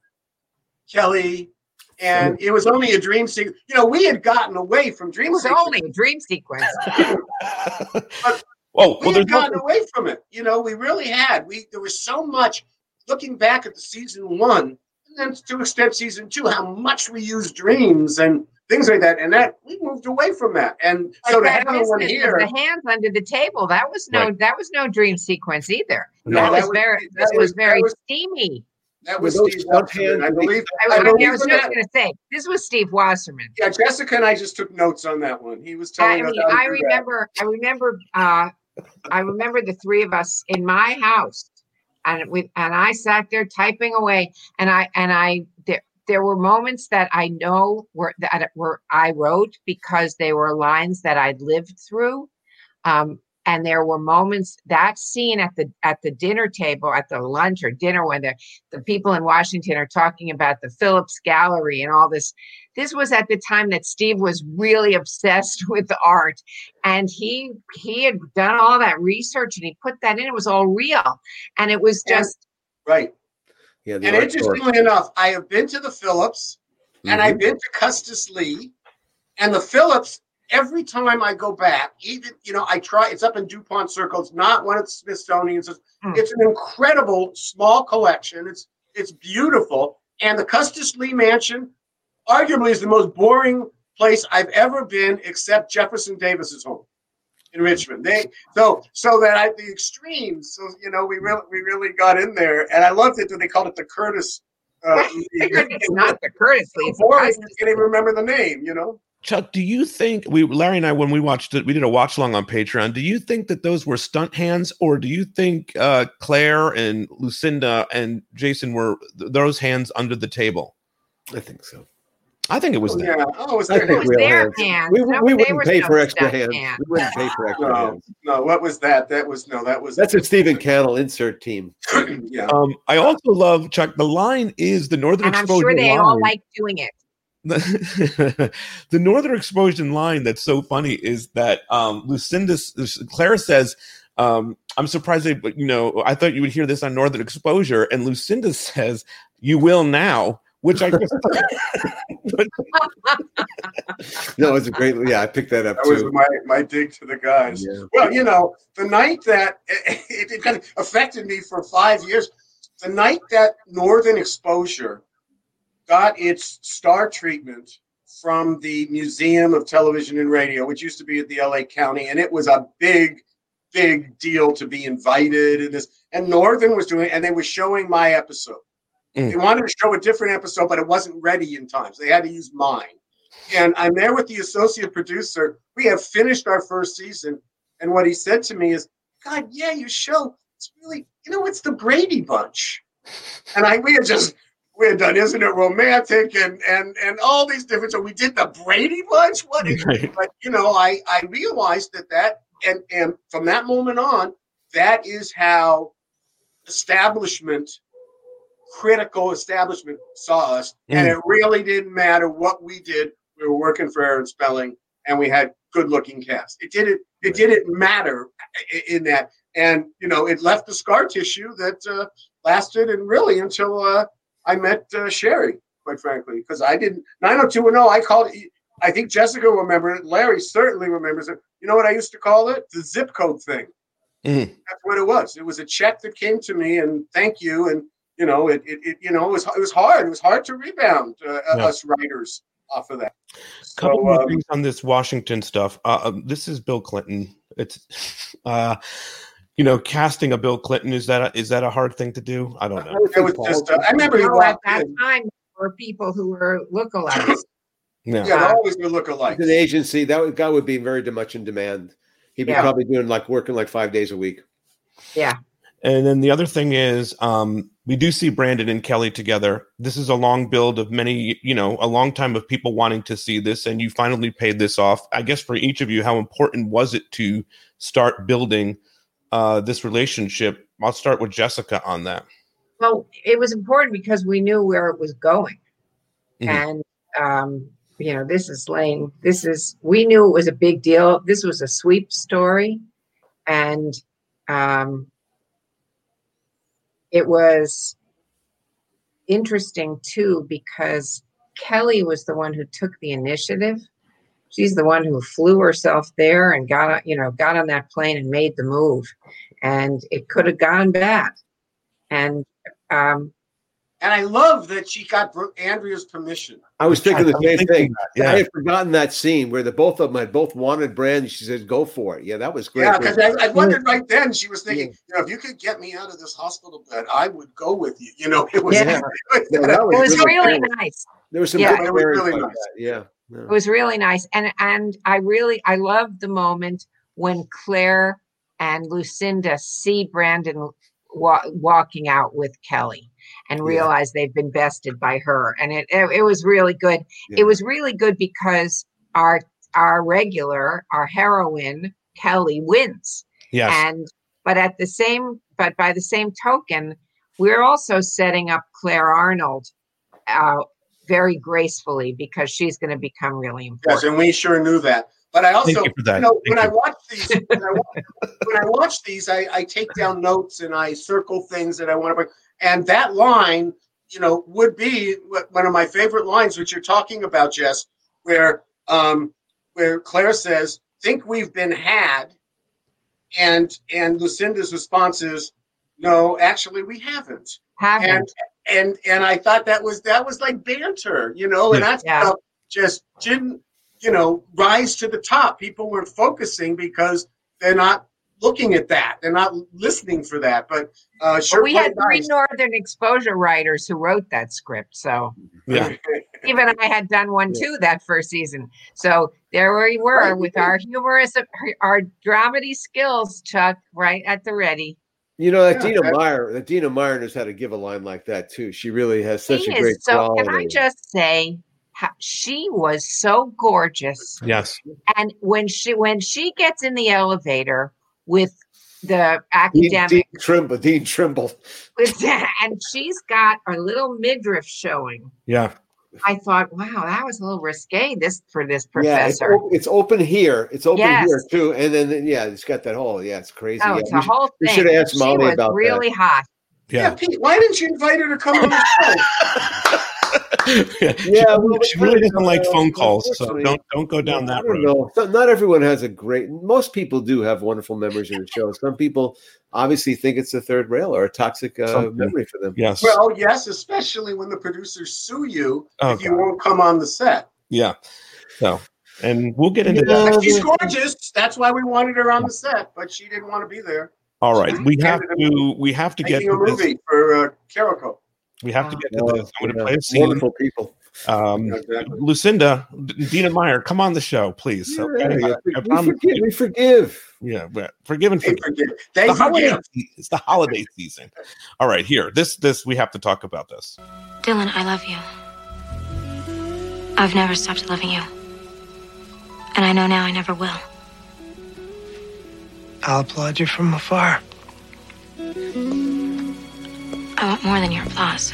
Kelly, and it was only a dream sequence. We had gotten away from dream sequence. It was only a dream sequence. Away from it. We really had. There was so much, looking back at the season one, and then to extent season two, how much we used dreams and things like that. And that we moved away from that. And so to have one here. The hands under the table, that was no dream sequence either. No, that was very steamy. That was Steve Wasserman, I believe. I was just going to say, this was Steve Wasserman. Yeah, Jessica and I just took notes on that one. He was telling us. I remember the three of us in my house, and I sat there typing away, there were moments that I know were I wrote because they were lines that I'd lived through. And there were moments, that scene at the dinner table, at the lunch or dinner, when the people in Washington are talking about the Phillips Gallery and all this. This was at the time that Steve was really obsessed with art, and he had done all that research and he put that in. It was all real, and it was just right. Yeah, and interestingly enough, I have been to the Phillips, and I've been to Custis Lee, and the Phillips. Every time I go back, even, I try, it's up in DuPont Circle. It's not one of the Smithsonian's. It's an incredible small collection. It's beautiful. And the Custis Lee Mansion arguably is the most boring place I've ever been, except Jefferson Davis's home in Richmond. The extremes. So, we really got in there, and I loved it when they called it the Curtis. It's not the Curtis Lee. It's boring. I can't even remember the name, Chuck, do you think Larry and I, when we watched it, we did a watch along on Patreon. Do you think that those were stunt hands, or do you think Claire and Lucinda and Jason were those hands under the table? I think so. I think it was there. Yeah. Oh, it was there. It was their hands. We wouldn't pay for extra hands. We wouldn't pay for extra hands. No, what was that? That's a Stephen Cannell insert team. Yeah. I also love, Chuck, the line is the Northern Exposure. I'm sure they all like doing it. The Northern Exposure line that's so funny is that Claire says, I'm surprised I thought you would hear this on Northern Exposure. And Lucinda says, you will now, which I just. No, it's a great. Yeah, I picked that up too. That was my dig to the guys. Yeah. Well, the night that it kind of affected me for 5 years, the night that Northern Exposure got its star treatment from the Museum of Television and Radio, which used to be at the LA County. And it was a big, big deal to be invited. And Northern was doing it, and they were showing my episode. Mm. They wanted to show a different episode, but it wasn't ready in time. So they had to use mine. And I'm there with the associate producer. We have finished our first season. And what he said to me is, God, yeah, your show, it's really, it's the Brady Bunch. And we had just... We had done Isn't It Romantic and all these different. So we did the Brady Bunch. What is it? But I realized that and from that moment on, that is how critical establishment saw us. Mm. And it really didn't matter what we did. We were working for Aaron Spelling, and we had good looking cast. It didn't matter in that, and it left the scar tissue that lasted and really until. I met Sherry, quite frankly, because I didn't. 90210, I called it. I think Jessica remembers it. Larry certainly remembers it. You know what I used to call it? The zip code thing. Mm. That's what it was. It was a check that came to me, and thank you. And it was hard. It was hard to rebound us writers off of that. Couple of things on this Washington stuff. This is Bill Clinton. It's. you know, casting a Bill Clinton, is that a hard thing to do? I don't know. I remember at that time there were people who were lookalikes. Yeah, always were lookalikes. As an agency, that guy would be very much in demand. He'd be probably doing working 5 days a week. Yeah. And then the other thing is, we do see Brandon and Kelly together. This is a long build of many, a long time of people wanting to see this, and you finally paid this off. I guess for each of you, how important was it to start building this relationship? I'll start with Jessica on that. Well, it was important because we knew where it was going. Mm-hmm. And, we knew it was a big deal. This was a sweep story. And, it was interesting, too, because Kelly was the one who took the initiative. She's the one who flew herself there and got on that plane and made the move. And it could have gone bad. And I love that she got Andrea's permission. I was thinking the same thing. Yeah. I had forgotten that scene where the both of them had both wanted Brandon. She said, go for it. Yeah, that was great. Yeah, because I wondered right then, she was thinking, if you could get me out of this hospital bed, I would go with you. It was, really nice. There was some good words really nice. Yeah. It was really nice. And I loved the moment when Claire and Lucinda see Brandon walking out with Kelly. And realize they've been bested by her, and it was really good. Yeah. It was really good because our heroine Kelly wins. Yes. But by the same token, we're also setting up Claire Arnold very gracefully because she's going to become really important. Yes, and we sure knew that. But I also, when I watch these, I take down notes and I circle things that I want to bring. And that line, would be one of my favorite lines, which you're talking about, Jess, where Claire says, "Think we've been had," and Lucinda's response is, "No, actually, we haven't." And I thought that was like banter, and that's just didn't rise to the top. People weren't focusing because they're not looking at that. They're not listening for that. But we had three Northern Exposure writers who wrote that script. So even I had done one too that first season. So there we were with our humorous, our dramedy skills, Chuck, right at the ready. Dina Meyer knows how to give a line like that too. She really has such a great quality. Can I just say, she was so gorgeous. Yes. And when she gets in the elevator with the academic Dean Trimble, and she's got a little midriff showing. Yeah, I thought, wow, that was a little risque. This professor. Yeah, it's open here. It's open here too, and then it's got that whole. Yeah, it's crazy. Oh, it's a whole thing. We should have asked Molly about that. She was really hot. Yeah, Pete, why didn't you invite her to come on the show? She really doesn't like phone calls, so don't go down that road. Not everyone has most people do have wonderful memories of the show. Some people obviously think it's a third rail or a toxic memory for them. Yes. Well, yes, especially when the producers sue you if you won't come on the set. Yeah. So, and we'll get into that. She's gorgeous. That's why we wanted her on the set, but she didn't want to be there. All right. We have to get to this. Movie for Carico. We have to get to this. I'm going to play a scene. Wonderful people. Exactly. Lucinda, Dina Meyer, come on the show, please. Yeah, okay? We forgive. Yeah, forgive and forgive. It's the holiday season. All right, here. This we have to talk about this. Dylan, I love you. I've never stopped loving you. And I know now I never will. I'll applaud you from afar. I want more than your applause.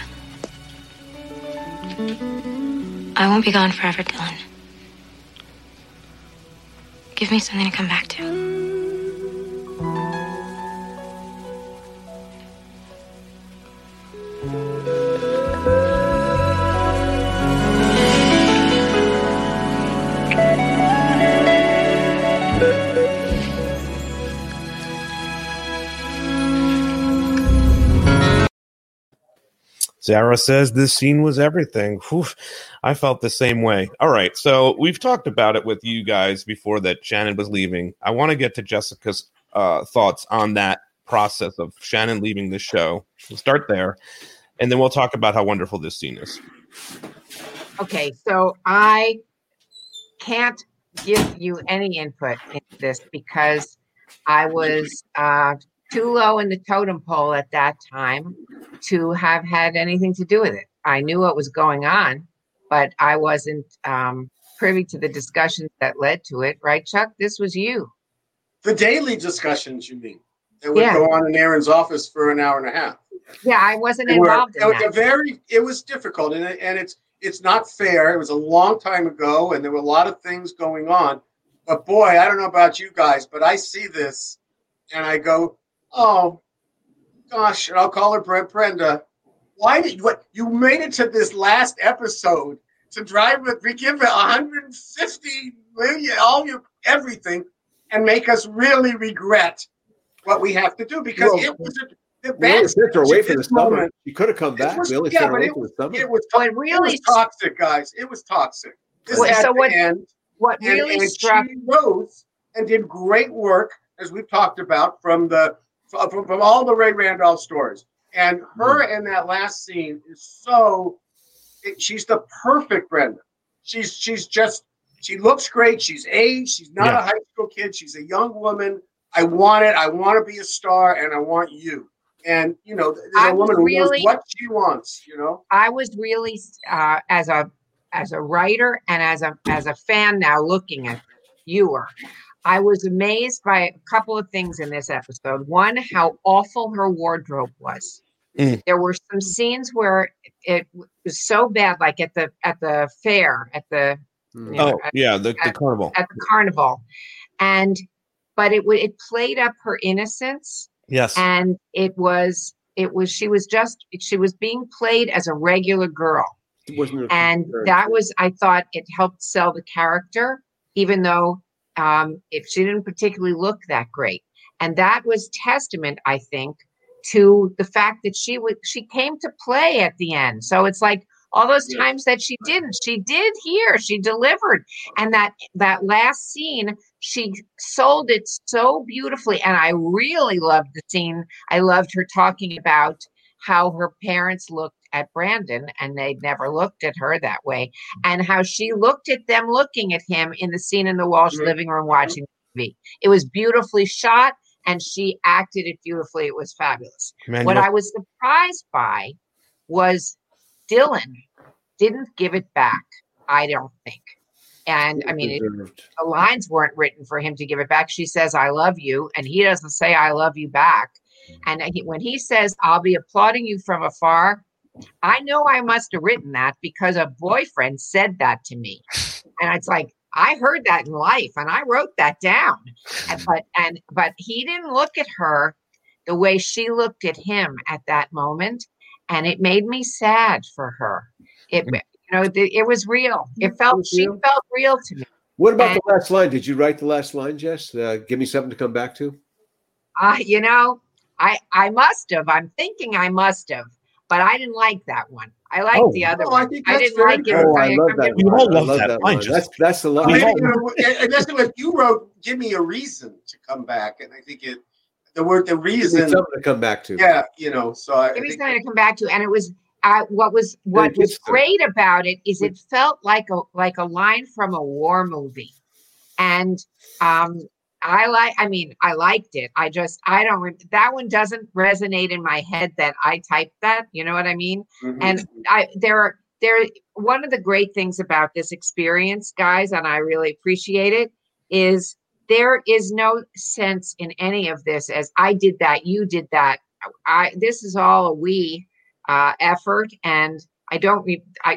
I won't be gone forever, Dylan. Give me something to come back to. Sarah says this scene was everything. Whew, I felt the same way. All right, so we've talked about it with you guys before that Shannon was leaving. I want to get to Jessica's thoughts on that process of Shannon leaving the show. We'll start there, and then we'll talk about how wonderful this scene is. Okay, so I can't give you any input into this because I was too low in the totem pole at that time to have had anything to do with it. I knew what was going on, but I wasn't privy to the discussions that led to it. Right, Chuck? This was you. The daily discussions, you mean? That would go on in Aaron's office for an hour and a half. Yeah, I wasn't involved in that. It was difficult, and it's not fair. It was a long time ago, and there were a lot of things going on. But boy, I don't know about you guys, but I see this, and I go, oh, gosh, and I'll call her Brenda. Why you made it to this last episode to give her 150 million, everything, and make us really regret what we have to do because it was the best. We only away for the summer. You could have come back. It was toxic, guys. It was toxic. What really struck she rose and did great work, as we've talked about from all the Ray Randolph stories. And her in that last scene is she's the perfect Brenda. She looks great. She's aged. She's not a high school kid. She's a young woman. I want it. I want to be a star, and I want you. And, you know, there's a woman who knows what she wants, you know? I was really, as a writer and as a fan now looking at you, I was amazed by a couple of things in this episode. One, how awful her wardrobe was. Mm. There were some scenes where it was so bad, like at the fair, at the... You know, the carnival. At the carnival. And... But it played up her innocence. Yes. And she was being played as a regular girl. That was, I thought it helped sell the character, even though if she didn't particularly look that great. And that was testament, I think, to the fact that she came to play at the end. So it's like all those times that she didn't, she did hear, she delivered. And that last scene, she sold it so beautifully. And I really loved the scene. I loved her talking about how her parents looked at Brandon and they'd never looked at her that way. And how she looked at them looking at him in the scene in the Walsh living room watching TV. It was beautifully shot and she acted it beautifully. It was fabulous. What I was surprised by was Dylan didn't give it back, I don't think. And I mean, the lines weren't written for him to give it back. She says, I love you. And he doesn't say, I love you back. And when he says, I'll be applauding you from afar, I know I must have written that because a boyfriend said that to me. And it's like, I heard that in life and I wrote that down. But he didn't look at her the way she looked at him at that moment. And it made me sad for her. It was real. She felt real to me. What about the last line? Did you write the last line, Jess? Give me something to come back to. I must have. I'm thinking I must have, but I didn't like that one. I liked the other one. I didn't like it. I love that. You all love that line. That's the love. You wrote, "Give me a reason to come back," and I think it. The word, the reason. Give me something to come back to. Yeah, you know. So give me something to come back to, and it was. What was great about it is it felt like a line from a war movie, and I liked it. That one doesn't resonate in my head that I typed that. You know what I mean? Mm-hmm. And one of the great things about this experience, guys, and I really appreciate it, is there is no sense in any of this as I did that, you did that. This is all a we. Effort, and I don't.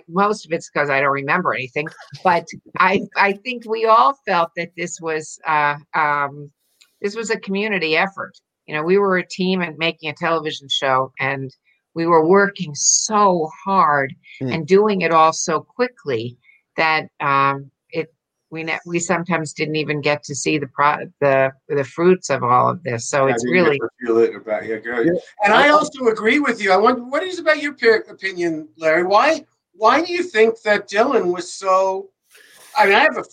Most of it's because I don't remember anything, but I think we all felt that this was a community effort. You know, we were a team and making a television show, and we were working so hard and doing it all so quickly that we sometimes didn't even get to see the fruits of all of this. So it's really feel it about you. Yeah. And I also agree with you. I wonder what is about your opinion, Larry? Why do you think that Dylan was so I mean, I have an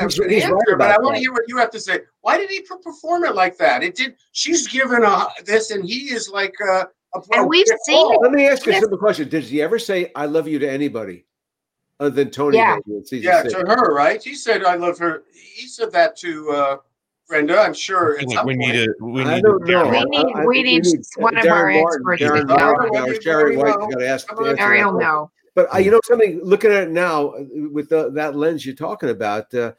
answer, right, but I want to hear what you have to say. Why did he perform it like that? It did. She's given this, and he is like a. And we've seen. Let me ask you a simple question: did he ever say "I love you" to anybody other than Tony? Yeah, to her, right? He said, "I love her." He said that to Brenda. I'm sure. We need one of our experts. Sharon White's got to ask. Ariel, no. But you know something, looking at it now with that lens you're talking about, you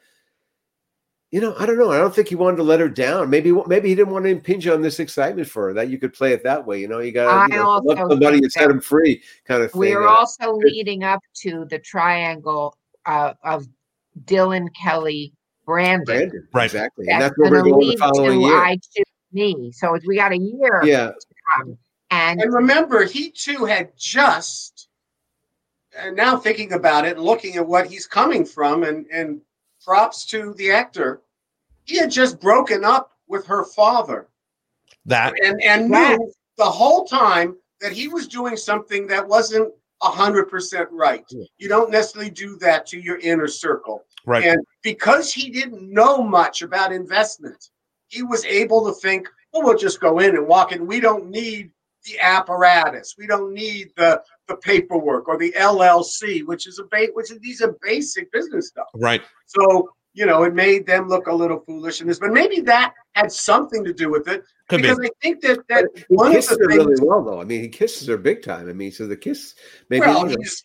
know, I don't know. I don't think he wanted to let her down. Maybe he didn't want to impinge on this excitement for her, that you could play it that way. You know, you got to love somebody and set them free kind of thing. We are also leading up to the triangle of Dylan, Kelly, Brandon. Right, exactly. And that's where we're going the following year. I choose me. So we got a year to come. And remember, he too had just... And now thinking about it, looking at what he's coming from, and props to the actor, he had just broken up with her father. And knew the whole time that he was doing something that wasn't 100% right. Yeah. You don't necessarily do that to your inner circle. Right. And because he didn't know much about investment, he was able to think, well, we'll just go in and walk in. We don't need the apparatus. We don't need the paperwork or the LLC, which is basic business stuff. Right. So, you know, it made them look a little foolish in this, but maybe that had something to do with it. Could be. I think that one of the things really well though. I mean, he kisses her big time. I mean, so the kiss maybe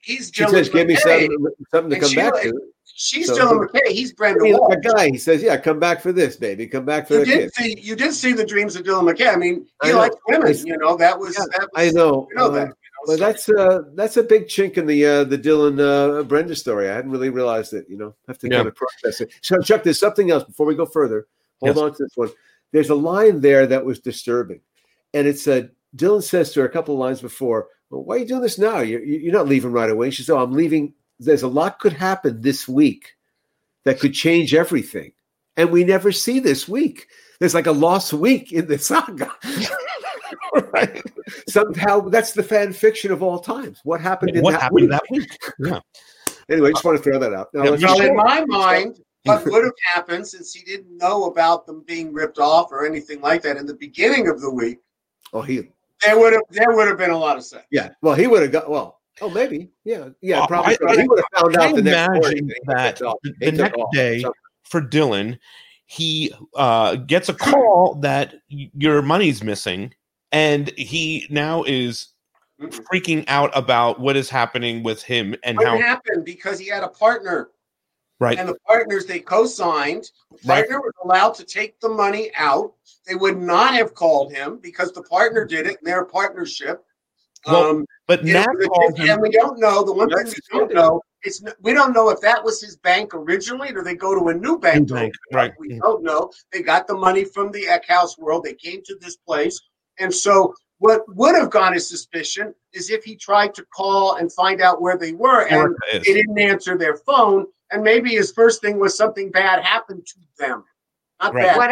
he's she says, give me something to come back to. She's Dylan McKay. He's Brandon Walsh. Like a guy. He says, "Yeah, come back for this, baby. Come back for this." You did see the dreams of Dylan McKay. I mean, he liked women. You know that was. Yeah, that was, I know. You know that. But that's a big chink in the Dylan Brenda story. I hadn't really realized it. You know, I have to kind of process it. So Chuck, there's something else before we go further. Hold on to this one. There's a line there that was disturbing, and it said Dylan says to her a couple of lines before, "Well, why are you doing this now? You're not leaving right away." She said, "Oh, I'm leaving." There's a lot could happen this week that could change everything. And we never see this week. There's like a lost week in the saga. Right? Somehow that's the fan fiction of all times. What happened in that week? Yeah. Anyway, I just want to throw that out. No, in my mind, what would have happened since he didn't know about them being ripped off or anything like that in the beginning of the week. Oh, there would have been a lot of sex. Yeah. Well, he would have Oh, maybe. Yeah. Yeah. Probably. He would have found out the next morning. That the next day for Dylan, he gets a call that your money's missing. And he now is freaking out about what is happening with him and how it happened because he had a partner. Right. And the partners, they co-signed. The partner was allowed to take the money out. They would not have called him because the partner did it in their partnership. Well, but now, and we don't know. The one thing we don't know is we don't know if that was his bank originally, or they go to a new bank. Right? We don't know. They got the money from the Eck House world. They came to this place, and so what would have gone his suspicion is if he tried to call and find out where they were, and they didn't answer their phone, and maybe his first thing was something bad happened to them. Not bad. What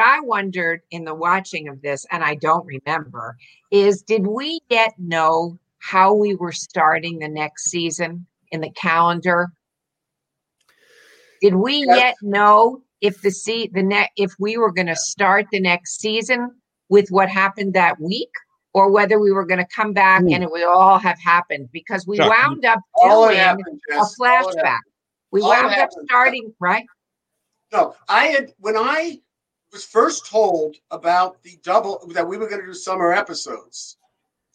I wondered in the watching of this, and I don't remember, is did we yet know how we were starting the next season in the calendar? Did we yet know if if we were going to start the next season with what happened that week, or whether we were going to come back and it would all have happened? Because we wound up doing a flashback. We wound up starting, right? No, was first told about the double that we were going to do summer episodes.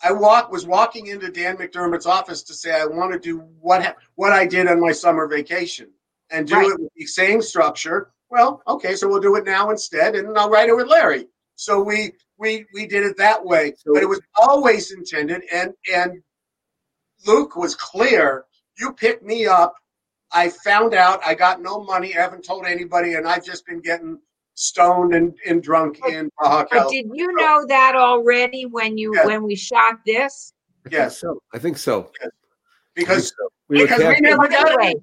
I was walking into Dan McDermott's office to say I want to do what I did on my summer vacation and do it with the same structure. Well, okay, so we'll do it now instead, and I'll write it with Larry. So we did it that way, but it was always intended. And Luke was clear. You picked me up. I found out. I got no money. I haven't told anybody, and I've just been getting stoned and drunk in Baja California. Did you know that already when we shot this? Yes. I think so. Yes. Because we never got away.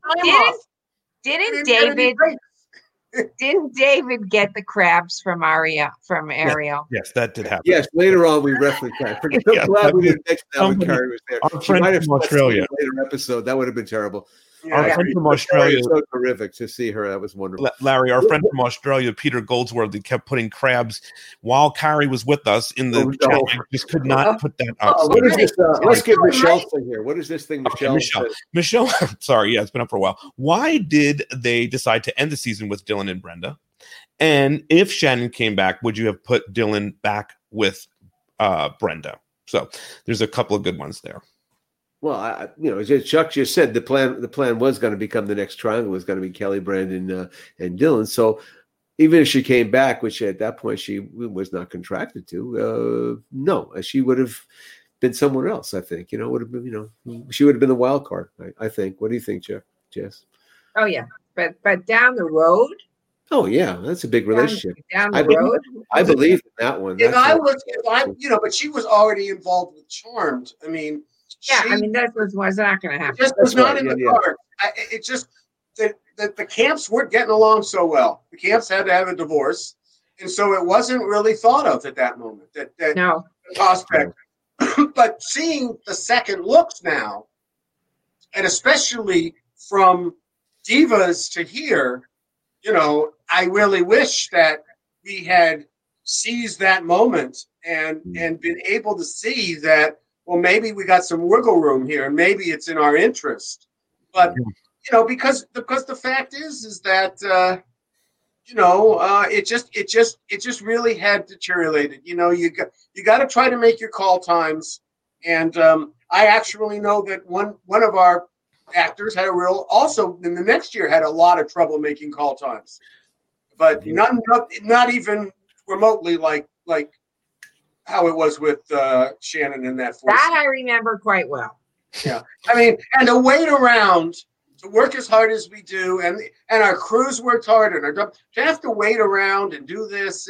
Didn't David get the crabs from Ariel? Yes, that did happen. Yes, later on we referenced that. I'm glad we didn't mention that when Kari was there. She might have in Australia later episode. That would have been terrible. Our friend from Australia, so terrific to see her. That was wonderful. Larry, our friend from Australia, Peter Goldsworthy, kept putting crabs while Kari was with us in the challenge. Just could not put that up. So what is this? Let's get Michelle in here. What is this thing, Michelle? Michelle, sorry, yeah, it's been up for a while. Why did they decide to end the season with Dylan and Brenda? And if Shannon came back, would you have put Dylan back with Brenda? So there's a couple of good ones there. Well, as Chuck just said, the plan was going to become the next triangle was going to be Kelly, Brandon, and Dylan. So even if she came back, which at that point she was not contracted to, no, she would have been somewhere else. I think would have been she would have been the wild card. I think. What do you think, Jess? Oh yeah, but down the road. Oh yeah, that's a big relationship. Down the road, I believe in that one. And but she was already involved with Charmed. I mean. Yeah, that was not going to happen. This was not in the cards. It just the camps weren't getting along so well. The camps had to have a divorce, and so it wasn't really thought of at that moment. The prospect, but seeing the second looks now, and especially from divas to here, I really wish that we had seized that moment and been able to see that. Well, maybe we got some wiggle room here, and maybe it's in our interest. But because the fact is that it just really had deteriorated. You got to try to make your call times. And I actually know that one of our actors had also in the next year had a lot of trouble making call times, but not even remotely like. How it was with Shannon in that. That I remember quite well. Yeah. And to wait around, to work as hard as we do, and our crews worked hard, and to have to wait around and do this,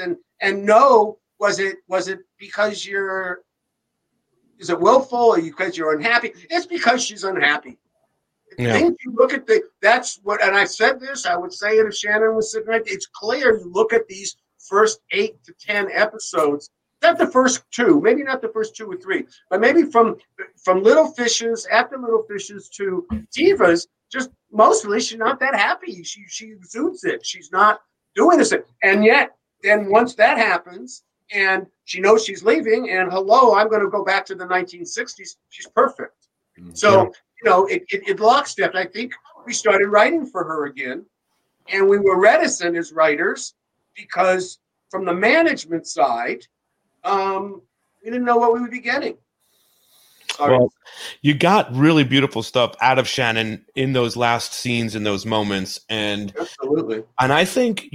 was it because is it willful or because you're unhappy? It's because she's unhappy. Yeah. I think you look at and I said this, I would say it if Shannon was sitting right there, it's clear you look at these first 8 to 10 episodes. Not the first two, maybe not the first two or three, but maybe from Little Fishes, after Little Fishes to Divas, just mostly she's not that happy. She exudes it. She's not doing this. And yet, then once that happens and she knows she's leaving and hello, I'm going to go back to the 1960s, she's perfect. So, it lockstep. I think we started writing for her again, and we were reticent as writers because from the management side, we didn't know what we would be getting. Well, you got really beautiful stuff out of Shannon in those last scenes, in those moments. And absolutely. And I think,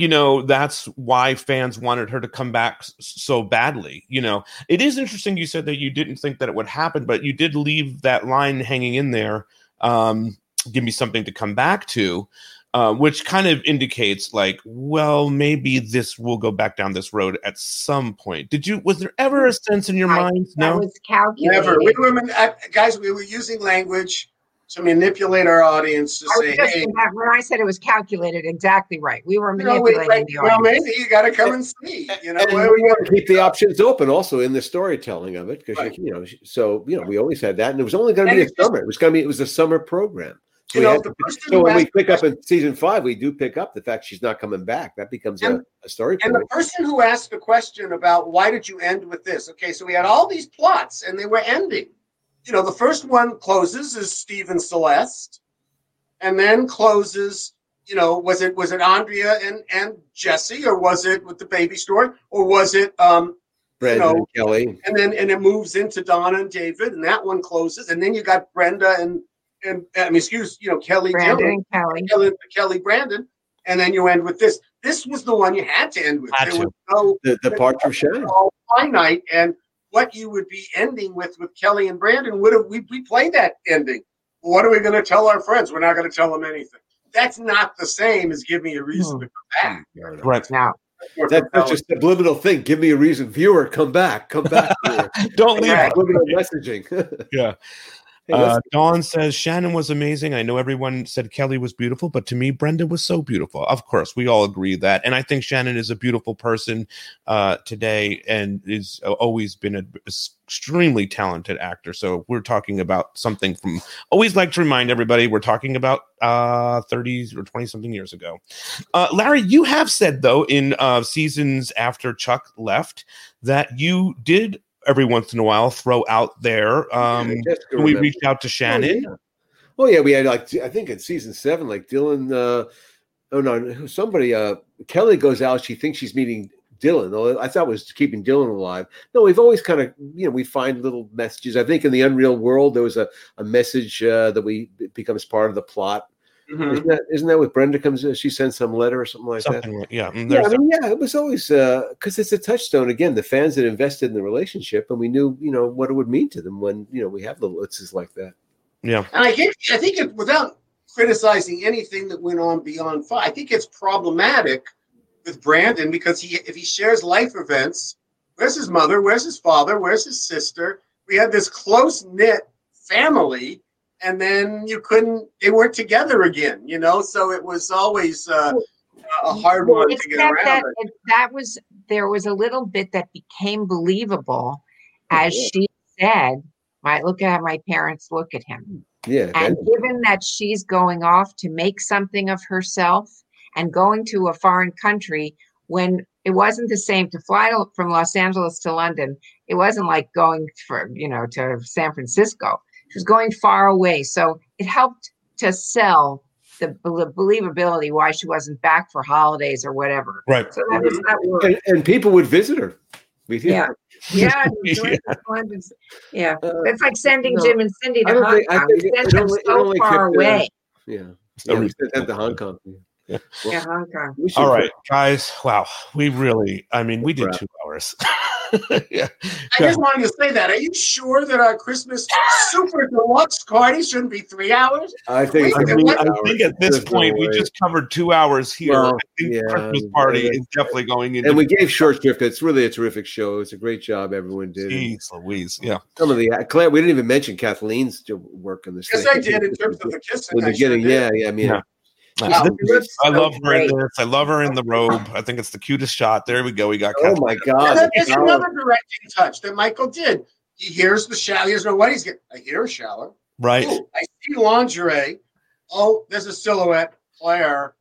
that's why fans wanted her to come back so badly. It is interesting you said that you didn't think that it would happen, but you did leave that line hanging in there. Give me something to come back to. Which kind of indicates, maybe this will go back down this road at some point. Was there ever a sense in your mind? No, was calculated. Never. We were using language to manipulate our audience to say, "Hey." When I said it was calculated, exactly right. We were manipulating the audience. Well, maybe you got to come and see. And we got to keep the options open also in the storytelling of it, because we always had that, and it was only going to be a summer. It was a summer program. When we pick up in season 5, we do pick up the fact she's not coming back. That becomes a story. And the person who asked the question about why did you end with this? Okay, so we had all these plots and they were ending. The first one closes is Steve and Celeste, and then closes. Was it Andrea and Jesse, or was it with the baby story, or was it Brandon and Kelly? And then it moves into Donna and David, and that one closes, and then you got Brenda and Kelly, Brandon, Dylan, Kelly, Brandon, and then you end with this. This was the one you had to end with. Gotcha. There was no the part of Shannon. All finite, and what you would be ending with Kelly and Brandon would have we played that ending. What are we going to tell our friends? We're not going to tell them anything. That's not the same as give me a reason to come back. Right now. That's just a subliminal thing. Give me a reason, viewer. Come back. Don't leave. Subliminal messaging. Yeah. Dawn says, Shannon was amazing. I know everyone said Kelly was beautiful, but to me, Brenda was so beautiful. Of course, we all agree that. And I think Shannon is a beautiful person today and is always been an extremely talented actor. So we're talking about something from, always like to remind everybody, we're talking about 30 or 20 something years ago. Larry, you have said, though, in seasons after Chuck left, that you did every once in a while throw out there we reached out to Shannon. Oh yeah, we had like I think in season 7 like Dylan Kelly goes out, she thinks she's meeting Dylan. I thought it was keeping Dylan alive. No, we've always kind of, we find little messages. I think in the Unreal World there was a message that becomes part of the plot. Mm-hmm. Isn't that what Brenda comes in? She sends some letter or something like that. It was always because it's a touchstone again. The fans had invested in the relationship, and we knew, what it would mean to them when we have little blitzes like that. Yeah, and I think it, without criticizing anything that went on beyond five, I think it's problematic with Brandon because if he shares life events, where's his mother? Where's his father? Where's his sister? We had this close knit family. And then they weren't together again, so it was always a hard one to get around. There was a little bit that became believable, as she said, look at how my parents look at him. Yeah. And given that she's going off to make something of herself and going to a foreign country when it wasn't the same to fly from Los Angeles to London, it wasn't like going to San Francisco. She was going far away, so it helped to sell the believability why she wasn't back for holidays or whatever. Right. So that worked. And people would visit her. Yeah. Yeah. It's like sending Jim and Cindy to Hong Kong. So far away. We sent them to Hong Kong. Yeah, Hong Kong. All right, guys. Wow. We did 2 hours. Yeah. I just wanted to say that. Are you sure that our Christmas super deluxe party shouldn't be 3 hours? I think at this point we just covered 2 hours here. Well, I think Christmas party is definitely going into. And we gave short shift. It's really a terrific show. It's a great job everyone did. Jeez Louise, yeah. Some of the Claire, we didn't even mention Kathleen's work in this. Yes, I did in terms of the kissing. The beginning, I love her in this. I love her in the robe. I think it's the cutest shot. There we go. We got. Oh my God! And there's another directing touch that Michael did. He hears the shower. He doesn't know what he's getting. I hear a shower. Right. Ooh, I see lingerie. Oh, there's a silhouette. Claire.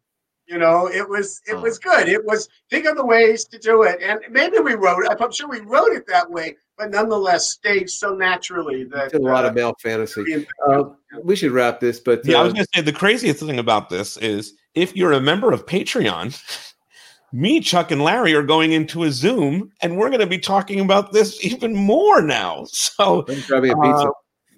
It was good. It was think of the ways to do it, and maybe we wrote it. I'm sure we wrote it that way, but nonetheless staged so naturally that a lot of male fantasy. We should wrap this, but I was going to say the craziest thing about this is if you're a member of Patreon, me, Chuck, and Larry are going into a Zoom, and we're going to be talking about this even more now. So.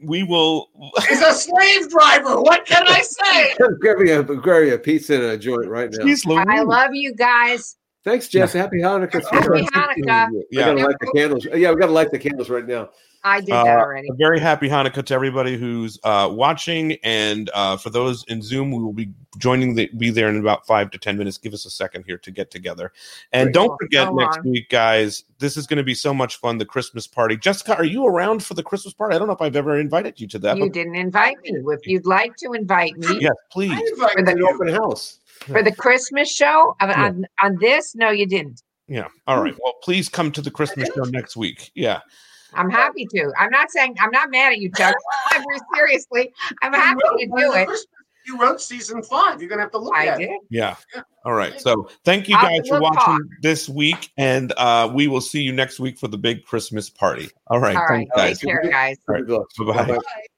We will. He's a slave driver. What can I say? Grab me a pizza and a joint right now. I love you guys. Thanks, Jess. Happy Hanukkah. Happy Hanukkah. Yeah. We got to light the candles. Yeah, we got to light the candles right now. I did that already. A very happy Hanukkah to everybody who's watching, and for those in Zoom, we will be be there in about 5 to 10 minutes. Give us a second here to get together, and don't forget next week, guys. This is going to be so much fun. The Christmas party. Jessica, are you around for the Christmas party? I don't know if I've ever invited you to that. You didn't invite me. If you'd like to invite me, yes, please. For the open house for the Christmas show on this. No, you didn't. Yeah. All right. Well, please come to the Christmas show next week. Yeah. I'm happy to. I'm not mad at you, Chuck. I'm seriously. I'm happy to do it. You wrote season 5. You're going to have to look at it. Yeah. All right. So thank you guys for watching this week. And we will see you next week for the big Christmas party. All right. All right. Thanks, guys. Take care, guys. All right. Bye-bye.